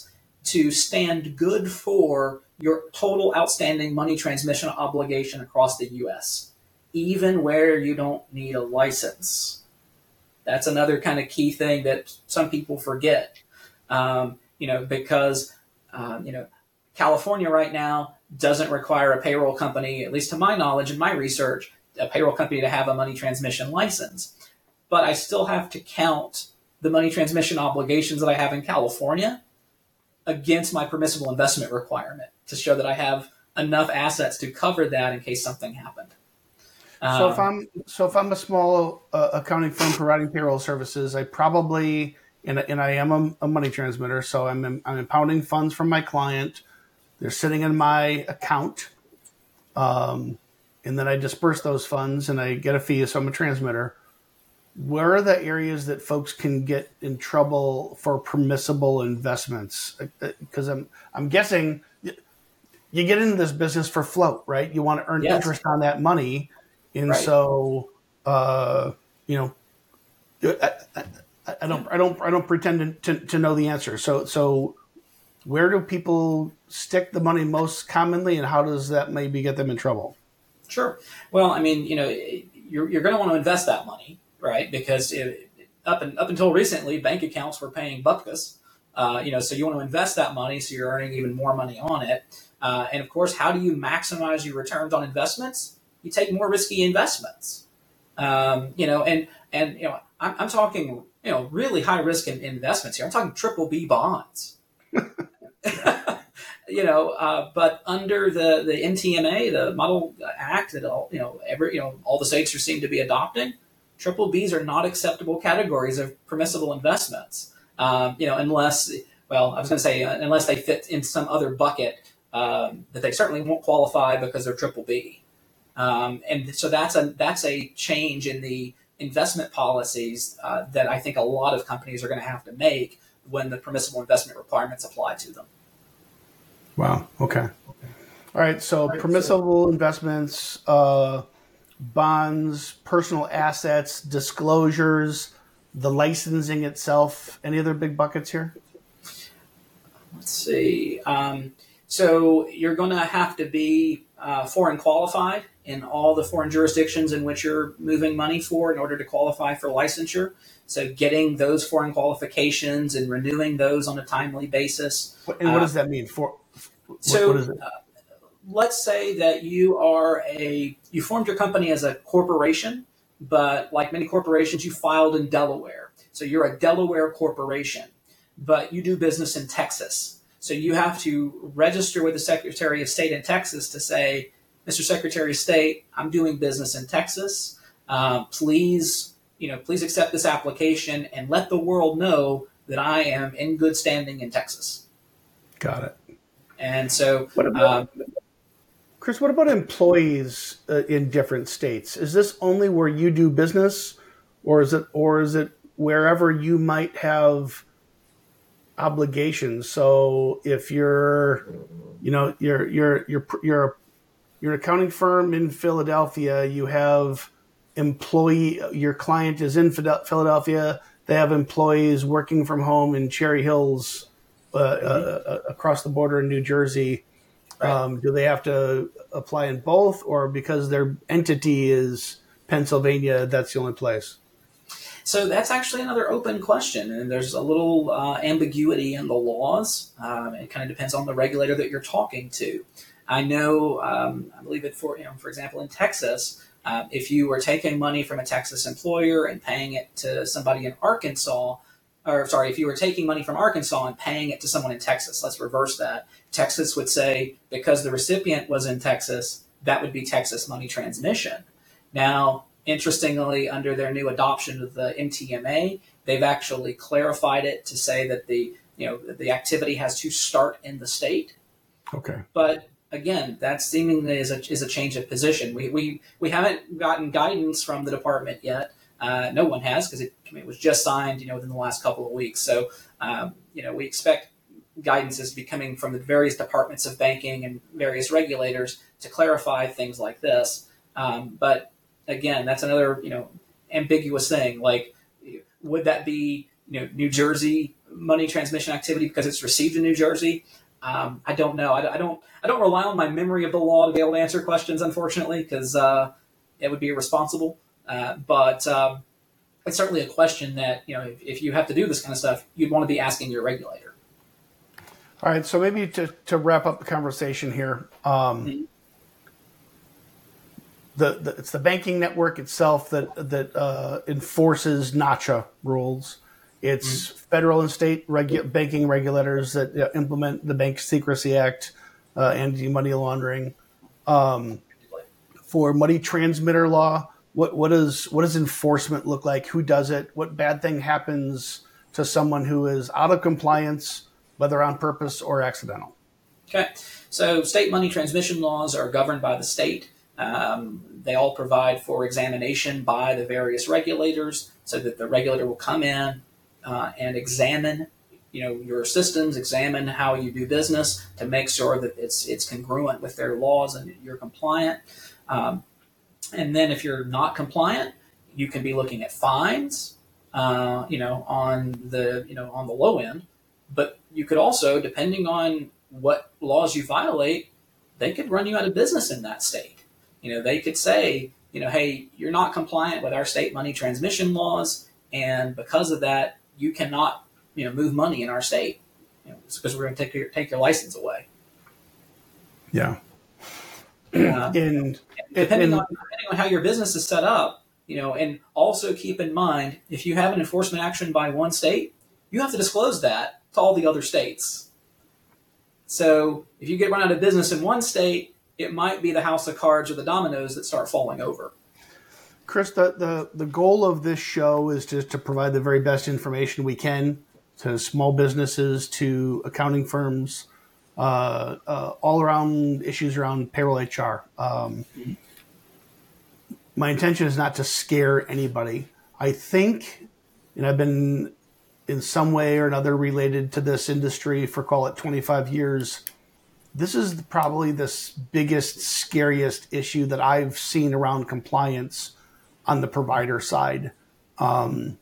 to stand good for your total outstanding money transmission obligation across the U S, even where you don't need a license. That's another kind of key thing that some people forget, um, you know, because, um, you know, California right now doesn't require a payroll company, at least to my knowledge and my research, a payroll company to have a money transmission license. But I still have to count the money transmission obligations that I have in California against my permissible investment requirement to show that I have enough assets to cover that in case something happened. Um, so if I'm so if I'm a small uh, accounting firm providing payroll services, I probably and and I am a, a money transmitter, so I'm I'm impounding funds from my client. They're sitting in my account, um, and then I disperse those funds and I get a fee. So I'm a transmitter. Where are the areas that folks can get in trouble for permissible investments? Because I'm I'm guessing you get into this business for float, right? You want to earn yes. interest on that money, and right. so uh, you know, I, I, I don't I don't I don't pretend to, to, to know the answer. So so where do people stick the money most commonly, and how does that maybe get them in trouble? Sure. Well, I mean, you know, you're you're going to want to invest that money. Right, because it, up and up until recently, bank accounts were paying bupkis. Uh, you know, so you want to invest that money, so you're earning even more money on it. Uh, and of course, how do you maximize your returns on investments? You take more risky investments. Um, you know, and and you know, I'm, I'm talking you know really high risk in, in investments here. I'm talking triple B bonds. You know, uh, but under the the M T M A, the Model Act that all you know every you know all the states are seem to be adopting. Triple Bs are not acceptable categories of permissible investments, um, you know, unless, well, I was going to say, uh, unless they fit in some other bucket um, that they certainly won't qualify because they're triple B. Um, and so that's a that's a change in the investment policies uh, that I think a lot of companies are going to have to make when the permissible investment requirements apply to them. Wow. Okay. okay. All right. So All right, permissible so- investments. Uh, Bonds, personal assets, disclosures, the licensing itself. Any other big buckets here? Let's see. Um, so you're going to have to be uh, foreign qualified in all the foreign jurisdictions in which you're moving money for in order to qualify for licensure. So getting those foreign qualifications and renewing those on a timely basis. And what uh, does that mean? For, what, so, what is it? Uh, Let's say that you are a, you formed your company as a corporation, but like many corporations, you filed in Delaware. So you're a Delaware corporation, but you do business in Texas. So you have to register with the Secretary of State in Texas to say, Mister Secretary of State, I'm doing business in Texas. Uh, please, you know, please accept this application and let the world know that I am in good standing in Texas. Got it. And so, what about- um, Chris, what about employees uh, in different states? Is this only where you do business, or is it or is it wherever you might have obligations? So if you're, you know, you're you're you're you're you're an accounting firm in Philadelphia, you have employee, your client is in Philadelphia, they have employees working from home in Cherry Hills, uh, mm-hmm. uh, across the border in New Jersey. Right. Um, do they have to apply in both, or because their entity is Pennsylvania, that's the only place? So that's actually another open question, and there's a little uh, ambiguity in the laws. Um, it kind of depends on the regulator that you're talking to. I know, um, I believe it for, you know, for example, in Texas, Uh, if you were taking money from a Texas employer and paying it to somebody in Arkansas, or sorry, if you were taking money from Arkansas and paying it to someone in Texas, let's reverse that. Texas would say, because the recipient was in Texas, that would be Texas money transmission. Now, interestingly, under their new adoption of the M T M A, they've actually clarified it to say that the, you know, the activity has to start in the state. Okay. But again, that seemingly is a, is a change of position. We, we we haven't gotten guidance from the department yet. Uh, no one has, because it, I mean, it was just signed, you know, within the last couple of weeks. So, um, you know, we expect guidance is to be coming from the various departments of banking and various regulators to clarify things like this. Um, but again, that's another, you know, ambiguous thing. Like, would that be, you know, New Jersey money transmission activity because it's received in New Jersey? Um, I don't know. I, I don't. I don't rely on my memory of the law to be able to answer questions, unfortunately, because uh, it would be irresponsible. Uh, but um, it's certainly a question that, you know, if, if you have to do this kind of stuff, you'd want to be asking your regulator. All right. So maybe to, to wrap up the conversation here, um, mm-hmm. the, the it's the banking network itself that that uh, enforces NACHA rules. It's mm-hmm. federal and state regu- banking regulators that uh, implement the Bank Secrecy Act, uh, anti-money laundering. Um, for money transmitter law, what what is what does enforcement look like? Who does it? What bad thing happens to someone who is out of compliance, whether on purpose or accidental? Okay, so state money transmission laws are governed by the state. Um, they all provide for examination by the various regulators, so that the regulator will come in. Uh, and examine, you know, your systems, examine how you do business to make sure that it's it's congruent with their laws and you're compliant. Um, and then if you're not compliant, you can be looking at fines, uh, you know, on the, you know, on the low end. But you could also, depending on what laws you violate, they could run you out of business in that state. You know, they could say, you know, hey, you're not compliant with our state money transmission laws, and because of that, you cannot, you know, move money in our state, you know, because we're going to take your take your license away. Yeah. Uh, and depending and, on depending on how your business is set up, you know, and also keep in mind, if you have an enforcement action by one state, you have to disclose that to all the other states. So if you get run out of business in one state, it might be the house of cards or the dominoes that start falling over. Chris, the, the, the goal of this show is just to provide the very best information we can to small businesses, to accounting firms, uh, uh, all around issues around payroll H R. Um, my intention is not to scare anybody. I think, and I've been in some way or another related to this industry for, call it, twenty-five years, this is probably the biggest, scariest issue that I've seen around compliance on the provider side. Um,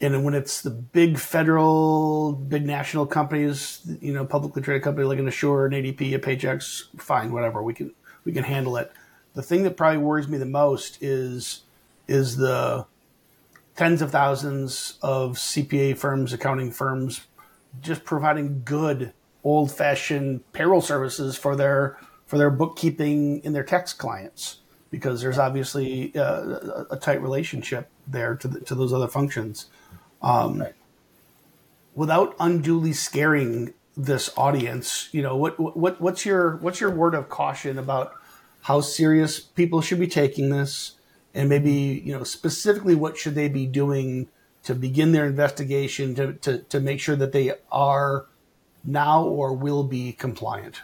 and when it's the big federal, big national companies, you know, publicly traded company like an Asure, an A D P, a Paychex, fine, whatever, we can we can handle it. The thing that probably worries me the most is is the tens of thousands of C P A firms, accounting firms, just providing good old-fashioned payroll services for their for their bookkeeping and their tax clients, because there's obviously uh, a tight relationship there to the, to those other functions. Um, right. Without unduly scaring this audience, you know, what what what's your what's your word of caution about how serious people should be taking this, and maybe, you know, specifically what should they be doing to begin their investigation to to, to make sure that they are now or will be compliant?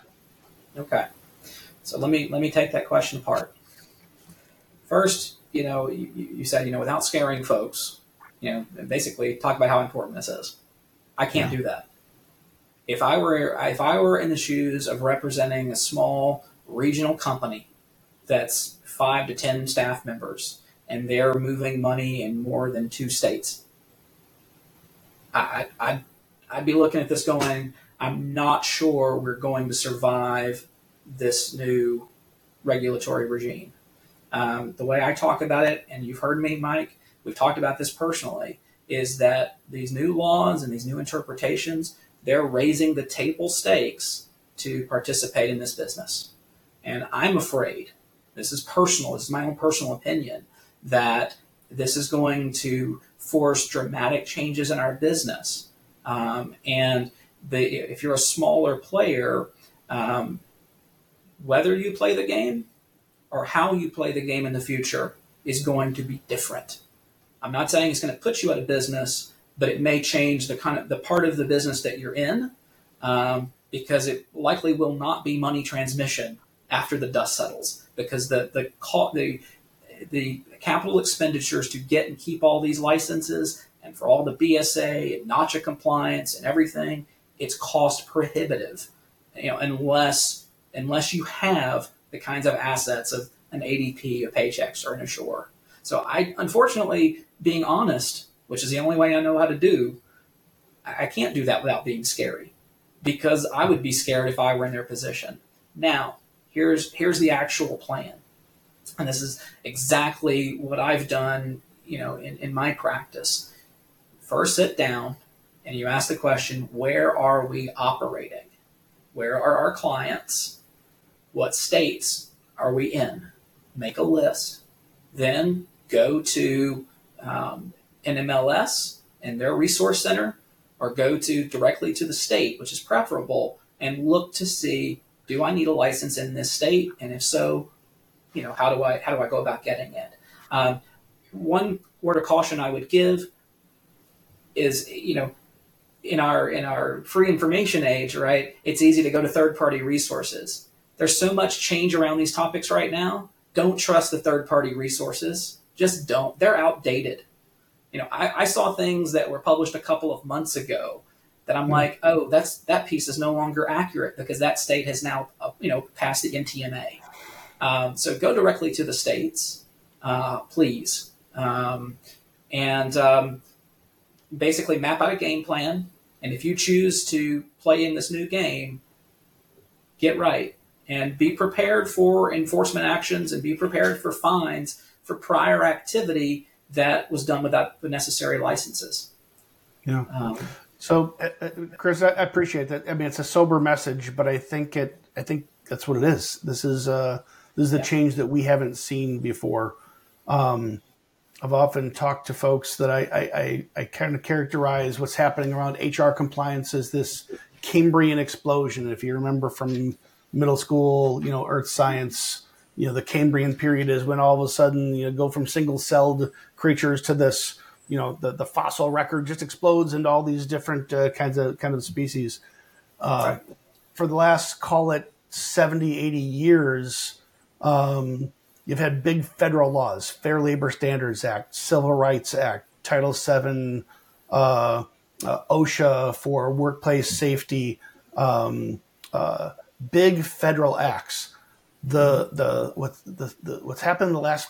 Okay. So let me let me take that question apart. First, you know, you, you said, you know, without scaring folks, you know, and basically talk about how important this is. I can't yeah. do that. If I were if I were in the shoes of representing a small regional company that's five to ten staff members and they're moving money in more than two states, I, I, I'd, I'd be looking at this going, I'm not sure we're going to survive this new regulatory regime. Um, the way I talk about it, and you've heard me, Mike, we've talked about this personally, is that these new laws and these new interpretations, they're raising the table stakes to participate in this business. And I'm afraid, this is personal, this is my own personal opinion, that this is going to force dramatic changes in our business. Um, and the, if you're a smaller player, um, whether you play the game or how you play the game in the future is going to be different. I'm not saying it's going to put you out of business, but it may change the kind of the part of the business that you're in, um, because it likely will not be money transmission after the dust settles, because the the the the capital expenditures to get and keep all these licenses and for all the B S A and NACHA compliance and everything, it's cost prohibitive, you know, unless unless you have the kinds of assets of an A D P, a Paychex, or an Assure. So I, unfortunately, being honest, which is the only way I know how to do, I can't do that without being scary, because I would be scared if I were in their position. Now, here's here's the actual plan. And this is exactly what I've done, you know, in, in my practice. First, sit down and you ask the question, where are we operating? Where are our clients? What states are we in? Make a list. Then go to um, N M L S and their resource center, or go to directly to the state, which is preferable, and look to see, do I need a license in this state? And if so, you know, how do I how do I go about getting it? Um, one word of caution I would give is, you know, in our in our free information age, right, it's easy to go to third-party resources. There's so much change around these topics right now. Don't trust the third-party resources. Just don't. They're outdated. You know, I, I saw things that were published a couple of months ago that I'm mm-hmm. like, oh, that's that piece is no longer accurate because that state has now, you know, passed the M T M A. Um, so go directly to the states, uh, please, um, and um, basically map out a game plan. And if you choose to play in this new game, get right. And be prepared for enforcement actions and be prepared for fines for prior activity that was done without the necessary licenses. Yeah. Um, so, uh, Chris, I appreciate that. I mean, it's a sober message, but I think it. I think that's what it is. This is uh, this is the yeah. change that we haven't seen before. Um, I've often talked to folks that I I, I I kind of characterize what's happening around H R compliance as this Cambrian explosion. If you remember from middle school, you know, earth science, you know, the Cambrian period is when all of a sudden, you know, go from single celled creatures to this, you know, the, the fossil record just explodes into all these different uh, kinds of kind of species. Uh, right. For the last, call it seventy, eighty years, um, you've had big federal laws, Fair Labor Standards Act, Civil Rights Act, Title seven, uh, uh, OSHA for workplace safety, um, uh, big federal acts. The the what's the, the what's happened in the last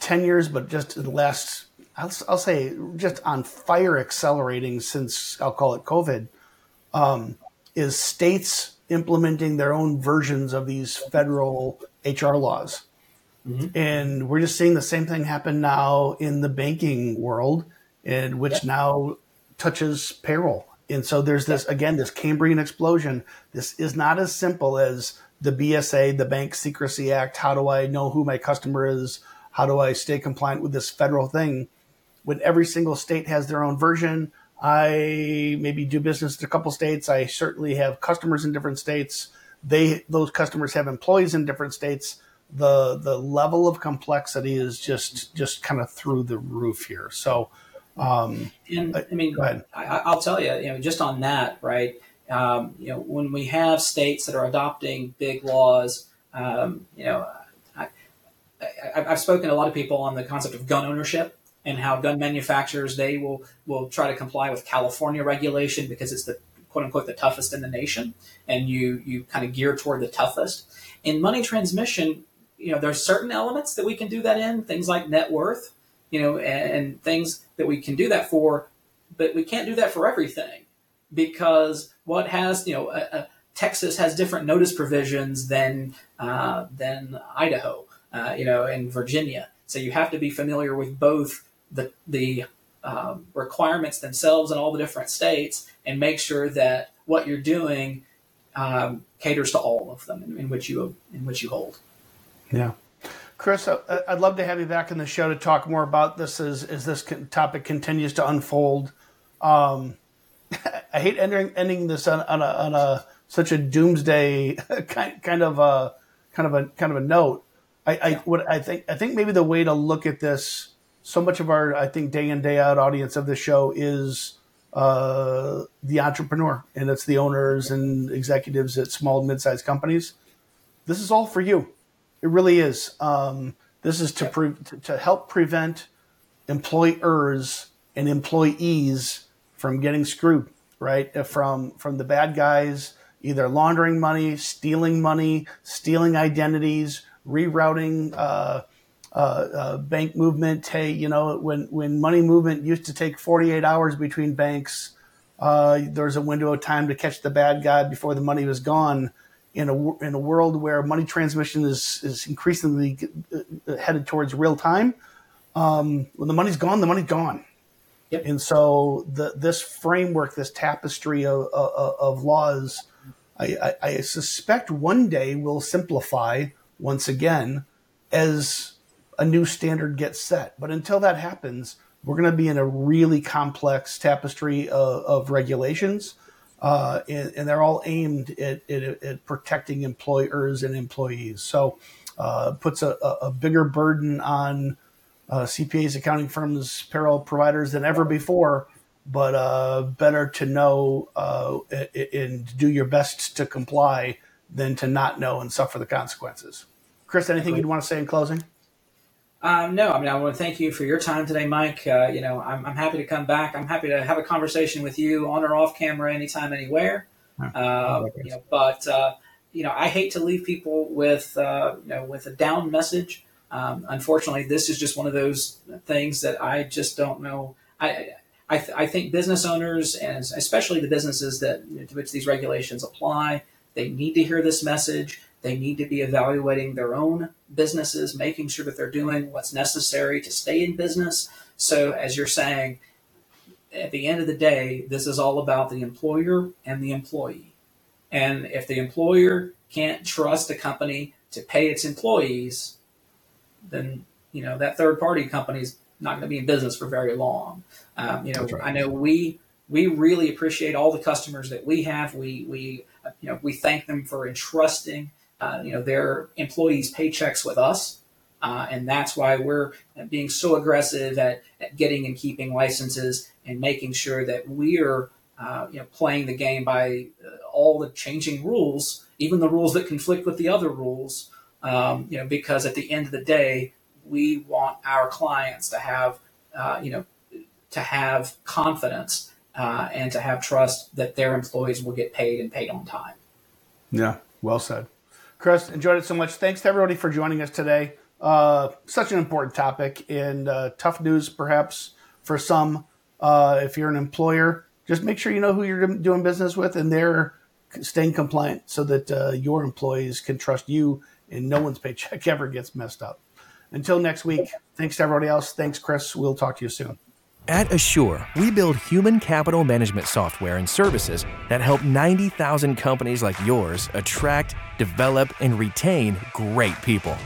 ten years, but just in the last, I'll, I'll say, just on fire accelerating since, I'll call it COVID, um, is states implementing their own versions of these federal H R laws, mm-hmm. and we're just seeing the same thing happen now in the banking world, and which yep. now touches payroll. And so there's this, again, this Cambrian explosion. This is not as simple as the B S A, the Bank Secrecy Act. How do I know who my customer is? How do I stay compliant with this federal thing? When every single state has their own version, I maybe do business in a couple states. I certainly have customers in different states. They, those customers have employees in different states. The the level of complexity is just, just kind of through the roof here. So Um, and I mean, I, I'll tell you, you know, just on that, right? Um, you know, when we have states that are adopting big laws, Um, you know, I, I, I've spoken to a lot of people on the concept of gun ownership and how gun manufacturers, they will will try to comply with California regulation because it's the quote unquote the toughest in the nation, and you you kind of gear toward the toughest. In money transmission, you know, there's certain elements that we can do that in, things like net worth, you know, and, and things that we can do that for, but we can't do that for everything, because what has, you know, a, a, Texas has different notice provisions than uh, than Idaho, uh, you know, and Virginia. So you have to be familiar with both the the um, requirements themselves in all the different states, and make sure that what you're doing um, caters to all of them in, in which you in which you hold. Yeah. Chris, I'd love to have you back on the show to talk more about this as, as this topic continues to unfold. Um, I hate ending, ending this on, on, a, on a such a doomsday kind, kind of a kind of a kind of a note. I, I what I think I think maybe the way to look at this. So much of our I think day in day out audience of the show is uh, the entrepreneur, and it's the owners and executives at small and mid-sized companies. This is all for you. It really is. Um, this is to pre- to help prevent employers and employees from getting screwed, right? From from the bad guys either laundering money, stealing money, stealing identities, rerouting uh, uh, uh, bank movement. Hey, you know, when when money movement used to take forty-eight hours between banks, uh, there's a window of time to catch the bad guy before the money was gone. In a in a world where money transmission is is increasingly headed towards real time, um, when the money's gone, the money's gone. Yep. And so the, this framework, this tapestry of, of, of laws, I, I, I suspect one day will simplify once again as a new standard gets set. But until that happens, we're going to be in a really complex tapestry of, of regulations, uh, and, and they're all aimed at, at, at protecting employers and employees. So uh, puts a, a bigger burden on Uh, C P As, accounting firms, payroll providers than ever before, but uh, better to know uh, and do your best to comply than to not know and suffer the consequences. Chris, anything you'd want to say in closing? Um, no, I mean, I want to thank you for your time today, Mike. Uh, you know, I'm, I'm happy to come back. I'm happy to have a conversation with you on or off camera anytime, anywhere. Uh, you know, but, uh, you know, I hate to leave people with, uh, you know, with a down message. Um, unfortunately, this is just one of those things that I just don't know. I I, th- I think business owners, and especially the businesses that you know, to which these regulations apply, they need to hear this message. They need to be evaluating their own businesses, making sure that they're doing what's necessary to stay in business. So, as you're saying, at the end of the day, this is all about the employer and the employee. And if the employer can't trust a company to pay its employees, then, you know, that third party company is not going to be in business for very long. Um, you know, right. I know we we really appreciate all the customers that we have. We, we you know, we thank them for entrusting, uh, you know, their employees' paychecks with us. Uh, and that's why we're being so aggressive at, at getting and keeping licenses and making sure that we're, uh, you know, playing the game by all the changing rules, even the rules that conflict with the other rules. Um, you know, because at the end of the day, we want our clients to have, uh, you know, to have confidence uh, and to have trust that their employees will get paid and paid on time. Yeah, well said. Chris, enjoyed it so much. Thanks to everybody for joining us today. Uh, such an important topic and uh, tough news, perhaps, for some. Uh, if you're an employer, just make sure you know who you're doing business with and they're staying compliant so that uh, your employees can trust you and no one's paycheck ever gets messed up. Until next week, thanks to everybody else. Thanks, Chris. We'll talk to you soon. At Assure, we build human capital management software and services that help ninety thousand companies like yours attract, develop, and retain great people.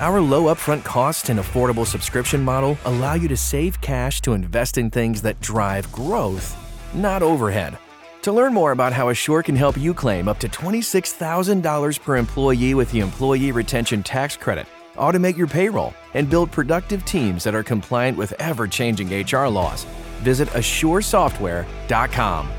Our low upfront costs and affordable subscription model allow you to save cash to invest in things that drive growth, not overhead. To learn more about how Assure can help you claim up to twenty-six thousand dollars per employee with the Employee Retention Tax Credit, automate your payroll, and build productive teams that are compliant with ever-changing H R laws, visit assure software dot com.